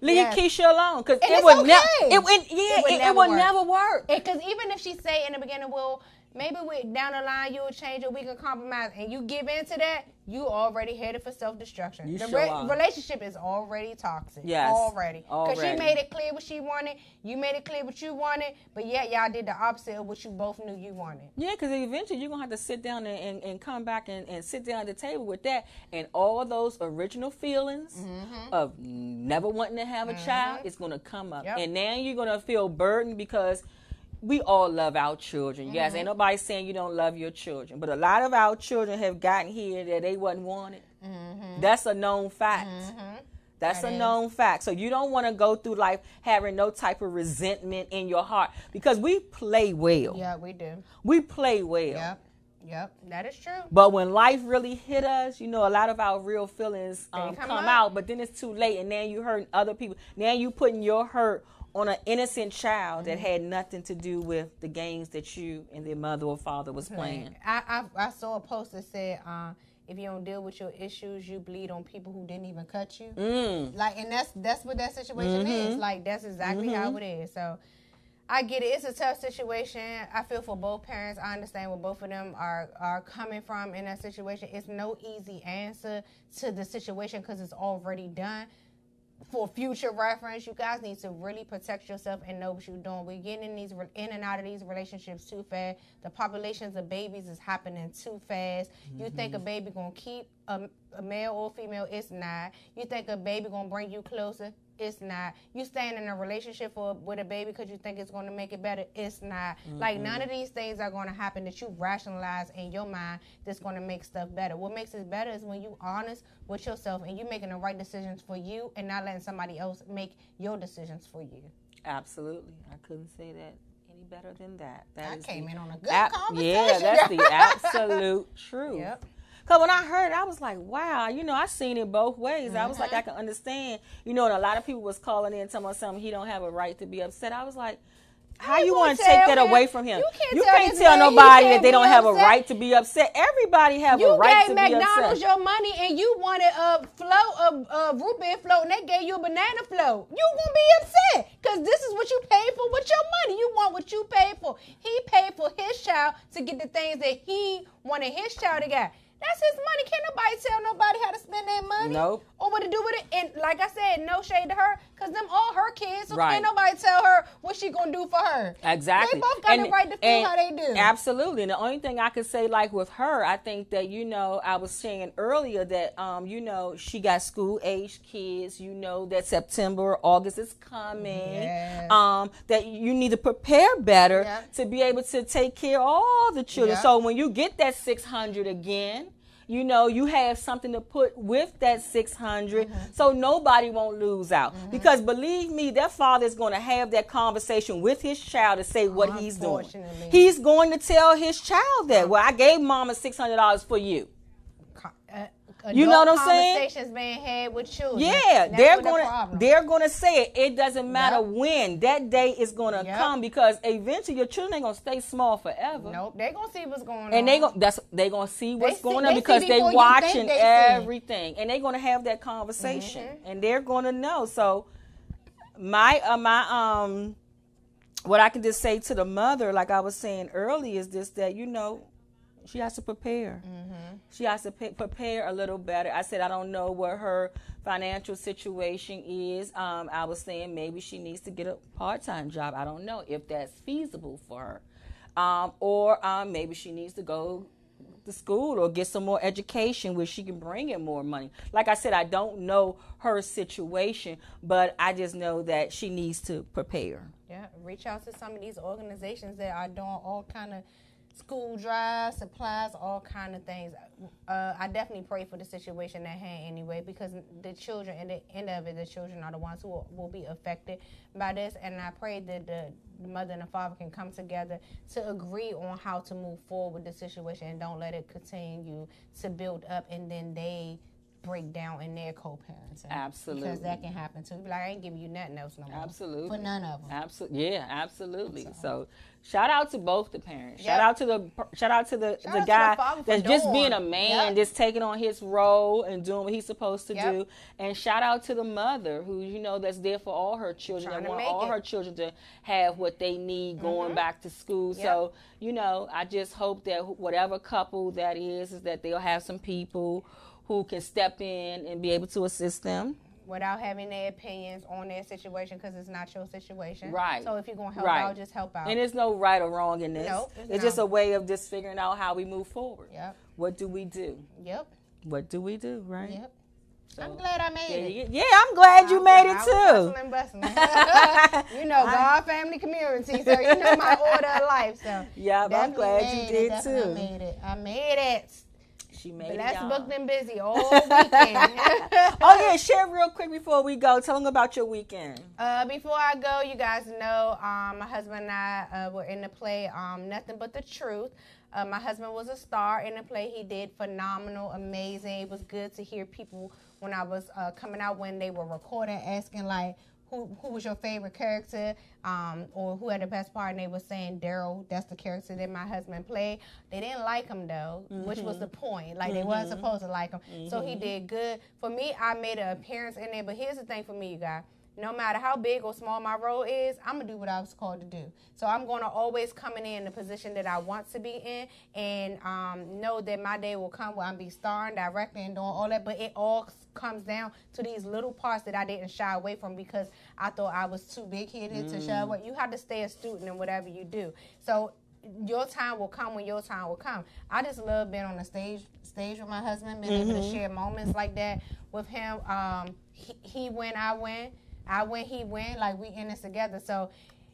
Leave yes. Keisha alone, because it, okay. ne- it, it, yeah, it, it, it would never work. Because even if she say in the beginning, well, maybe we, down the line you'll change or we can compromise, and you give in to that, you already headed for self-destruction. You the sure re- are. relationship is already toxic. Yes. Already. Because she made it clear what she wanted, you made it clear what you wanted, but yet y'all did the opposite of what you both knew you wanted. Yeah, because eventually you're going to have to sit down and, and, and come back and, and sit down at the table with that, and all those original feelings mm-hmm. of never wanting to have a mm-hmm. child is going to come up. Yep. And now you're going to feel burdened because... We all love our children. Yes, mm-hmm. ain't nobody saying you don't love your children. But a lot of our children have gotten here that they wasn't wanted. Mm-hmm. That's a known fact. Mm-hmm. That's that a is. known fact. So you don't want to go through life having no type of resentment in your heart. Because we play well. Yeah, we do. We play well. Yep, yep, that is true. But when life really hit us, you know, a lot of our real feelings um, come, come out. But then it's too late. And now you're hurting other people. Now you're putting your hurt on an innocent child that had nothing to do with the games that you and their mother or father was playing. I I, I saw a post that said, um, if you don't deal with your issues, you bleed on people who didn't even cut you. Mm. Like, and that's that's what that situation mm-hmm. is. Like, that's exactly mm-hmm. how it is. So I get it. It's a tough situation. I feel for both parents. I understand where both of them are, are coming from in that situation. It's no easy answer to the situation because it's already done. For future reference, you guys need to really protect yourself and know what you're doing. We're getting in these in and out of these relationships too fast. The populations of babies is happening too fast. Mm-hmm. You think a baby gonna keep a, a male or female? It's not. You think a baby gonna bring you closer? It's not. You staying in a relationship for, with a baby because you think it's going to make it better? It's not. Mm-hmm. Like, none of these things are going to happen that you rationalize in your mind that's going to make stuff better. What makes it better is when you honest with yourself and you making the right decisions for you and not letting somebody else make your decisions for you. Absolutely. I couldn't say that any better than that. that I is came the, in on a good ab- conversation. Yeah, that's the absolute truth. Yep. Because when I heard it, I was like, wow, you know, I seen it both ways. Mm-hmm. I was like, I can understand. You know, and a lot of people was calling in telling me something, he don't have a right to be upset. I was like, how you want to take that away from him? You can't, you can't tell, tell nobody that they don't have a right to be upset. Everybody have a right to be upset. You gave McDonald's your money and you wanted a float, a, a root beer float, and they gave you a banana float. You gonna be upset because this is what you paid for with your money. You want what you paid for. He paid for his child to get the things that he wanted his child to get. That's his money. Can't nobody tell nobody how to spend that money nope. or what to do with it. And like I said, no shade to her, because them all her kids, so right. can't nobody tell her what she going to do for her. Exactly. They both got and, the right to feel how they do. Absolutely. And the only thing I could say, like with her, I think that, you know, I was saying earlier that, um, you know, she got school-aged kids. You know that September, August is coming. Yes. Um, that you need to prepare better yeah. to be able to take care of all the children. Yeah. So when you get that six hundred again, You know, you have something to put with that six hundred, mm-hmm. so nobody won't lose out. Mm-hmm. Because believe me, that father is going to have that conversation with his child to say what oh, he's doing. He's going to tell his child that, well, I gave mama six hundred dollars for you. Uh, You know what I'm saying? Conversations being had with children. Yeah, they're gonna they're gonna say it. It doesn't matter nope. when that day is gonna yep. come, because eventually your children ain't gonna stay small forever. Nope, they're gonna see what's going and on, and they gonna that's they gonna see what's they going see, on they because they watching they everything, and they're gonna have that conversation, mm-hmm. and they're gonna know. So my uh, my um, what I can just say to the mother, like I was saying earlier, is this that you know. She has to prepare. Mm-hmm. She has to p- prepare a little better. I said, I don't know what her financial situation is. Um, I was saying maybe she needs to get a part-time job. I don't know if that's feasible for her. Um, or um, maybe she needs to go to school or get some more education where she can bring in more money. Like I said, I don't know her situation, but I just know that she needs to prepare. Yeah, reach out to some of these organizations that are doing all kind of school drives, supplies, all kind of things. Uh, I definitely pray for the situation at hand anyway, because the children, at the end of it, the children are the ones who will, will be affected by this. And I pray that the mother and the father can come together to agree on how to move forward with the situation and don't let it continue to build up and then they break down in their co-parenting. Absolutely. Because that can happen too. Like, I ain't giving you nothing else no more. Absolutely. For none of them. Absolutely. Yeah, absolutely. So. so shout out to both the parents. Yep. Shout out to the shout out to the, the out guy to the that's just doing. being a man, yep. just taking on his role and doing what he's supposed to yep. do. And shout out to the mother who, you know, that's there for all her children. Trying that want all it. her children to have what they need going mm-hmm. back to school. Yep. So, you know, I just hope that whatever couple that is, is that they'll have some people who can step in and be able to assist them. Without having their opinions on their situation, because it's not your situation. Right. So if you're going to help right. out, just help out. And there's no right or wrong in this. Nope, it's it's just a way of just figuring out how we move forward. Yep. What do we do? Yep. What do we do, right? Yep. So, I'm glad I made yeah, it. Yeah, I'm glad I'm, you made I it, too. Bustling, bustling. You know, God, family, community, so you know my order of life. So yeah, I'm glad you did, it, too. I made it. I made it. She made it, y'all. Booked and busy all weekend. Oh, yeah. Share real quick before we go. Tell them about your weekend. Uh, before I go, you guys know um, my husband and I uh, were in the play um, Nothing But the Truth. Uh, my husband was a star in the play. He did phenomenal, amazing. It was good to hear people when I was uh, coming out when they were recording, asking, like, Who, who was your favorite character um, or who had the best part, and they were saying Daryl, that's the character that my husband played. They didn't like him, though, mm-hmm. which was the point. Like, mm-hmm. they weren't supposed to like him. Mm-hmm. So he did good. For me, I made an appearance in there, but here's the thing for me, you guys. No matter how big or small my role is, I'm going to do what I was called to do. So I'm going to always come in, in the position that I want to be in, and um, know that my day will come where I'm be starring, directing, and doing all that. But it all comes down to these little parts that I didn't shy away from because I thought I was too big-headed mm. to shy away. You have to stay a student in whatever you do. So your time will come when your time will come. I just love being on the stage stage with my husband, being mm-hmm. able to share moments like that with him. Um, he, he win, I win. I went, he went, like we in this together. So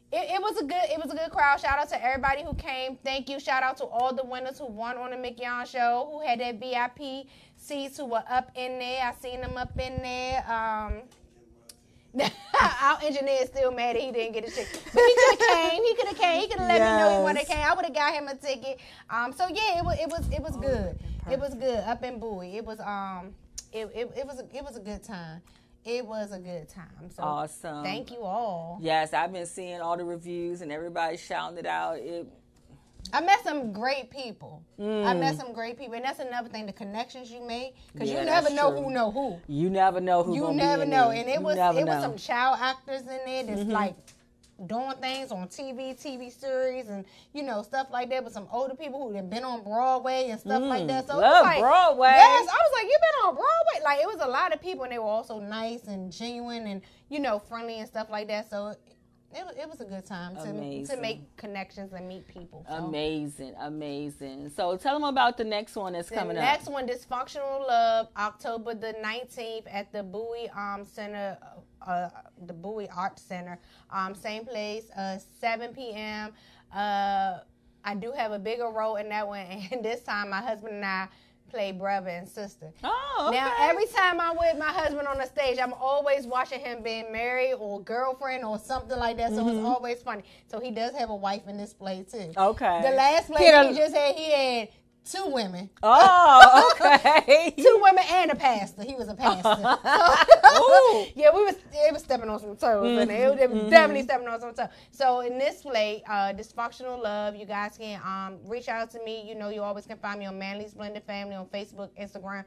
it, it was a good it was a good crowd. Shout out to everybody who came. Thank you. Shout out to all the winners who won on the McKeown Show, who had that V I P seats, who were up in there. I seen them up in there. Um, Our engineer is still mad that he didn't get a ticket. But he could have came. He could have came. He could have let yes. me know he would have came. I would have got him a ticket. Um, so, yeah, it was it was, it was good. Oh, it was good up in Bowie. It was, um, it, it, it, was a, it was a good time. It was a good time. So awesome. Thank you all. Yes, I've been seeing all the reviews and everybody shouting it out. It... I met some great people. Mm. I met some great people. And that's another thing, the connections you make. Because yeah, you never know true. who know who. You never know who You never be know. There. And it you was it know. was some child actors in there that's mm-hmm. like doing things on T V, T V series, and, you know, stuff like that with some older people who have been on Broadway and stuff mm, like that. So love it was like, Broadway. Yes, I was like, you been on Broadway? Like, it was a lot of people, and they were also nice and genuine and, you know, friendly and stuff like that. So it, it was a good time to, to make connections and meet people. So. Amazing, amazing. So tell them about the next one that's the coming up. The next one, Dysfunctional Love, October the nineteenth at the Bowie um, Center, Uh, the Bowie Arts Center, um, same place, uh, seven p.m. Uh, I do have a bigger role in that one, and this time my husband and I played brother and sister. Oh, okay. Now, every time I'm with my husband on the stage, I'm always watching him being married or girlfriend or something like that, so mm-hmm. it's always funny. So he does have a wife in this play, too. Okay. The last play he, he just had, he had... two women. Oh, okay. Two women and a pastor. He was a pastor. So, yeah, we was it was stepping on some toes. Mm-hmm. And it was mm-hmm. definitely stepping on some toes. So in this play, uh, Dysfunctional Love, you guys can um, reach out to me. You know you always can find me on Manley's Blended Family on Facebook, Instagram,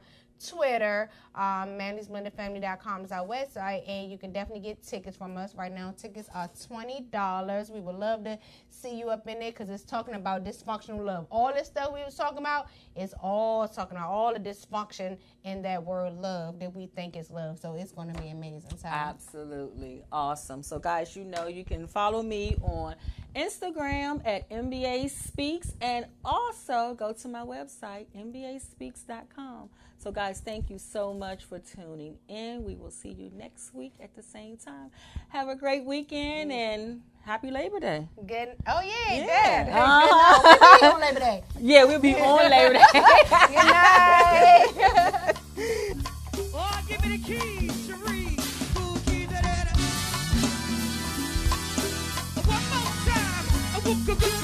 Twitter. um, Manley's Blended Family dot com is our website, and you can definitely get tickets from us right now. Tickets are twenty dollars. We would love to see you up in there because it's talking about dysfunctional love. All this stuff we was talking about is all talking about all the dysfunction in that word love that we think is love. So it's going to be amazing time. Absolutely awesome. So guys, you know you can follow me on Instagram at M B A Speaks, and also go to my website, M B A Speaks dot com. So guys, thank you so much for tuning in. We will see you next week at the same time. Have a great weekend and happy Labor Day. Good. Oh yeah, yeah. Good. Uh-huh. No, we'll be on Labor Day. Yeah, we'll be on Labor Day. Good night. Oh, give me the keys, Cherie. One more time.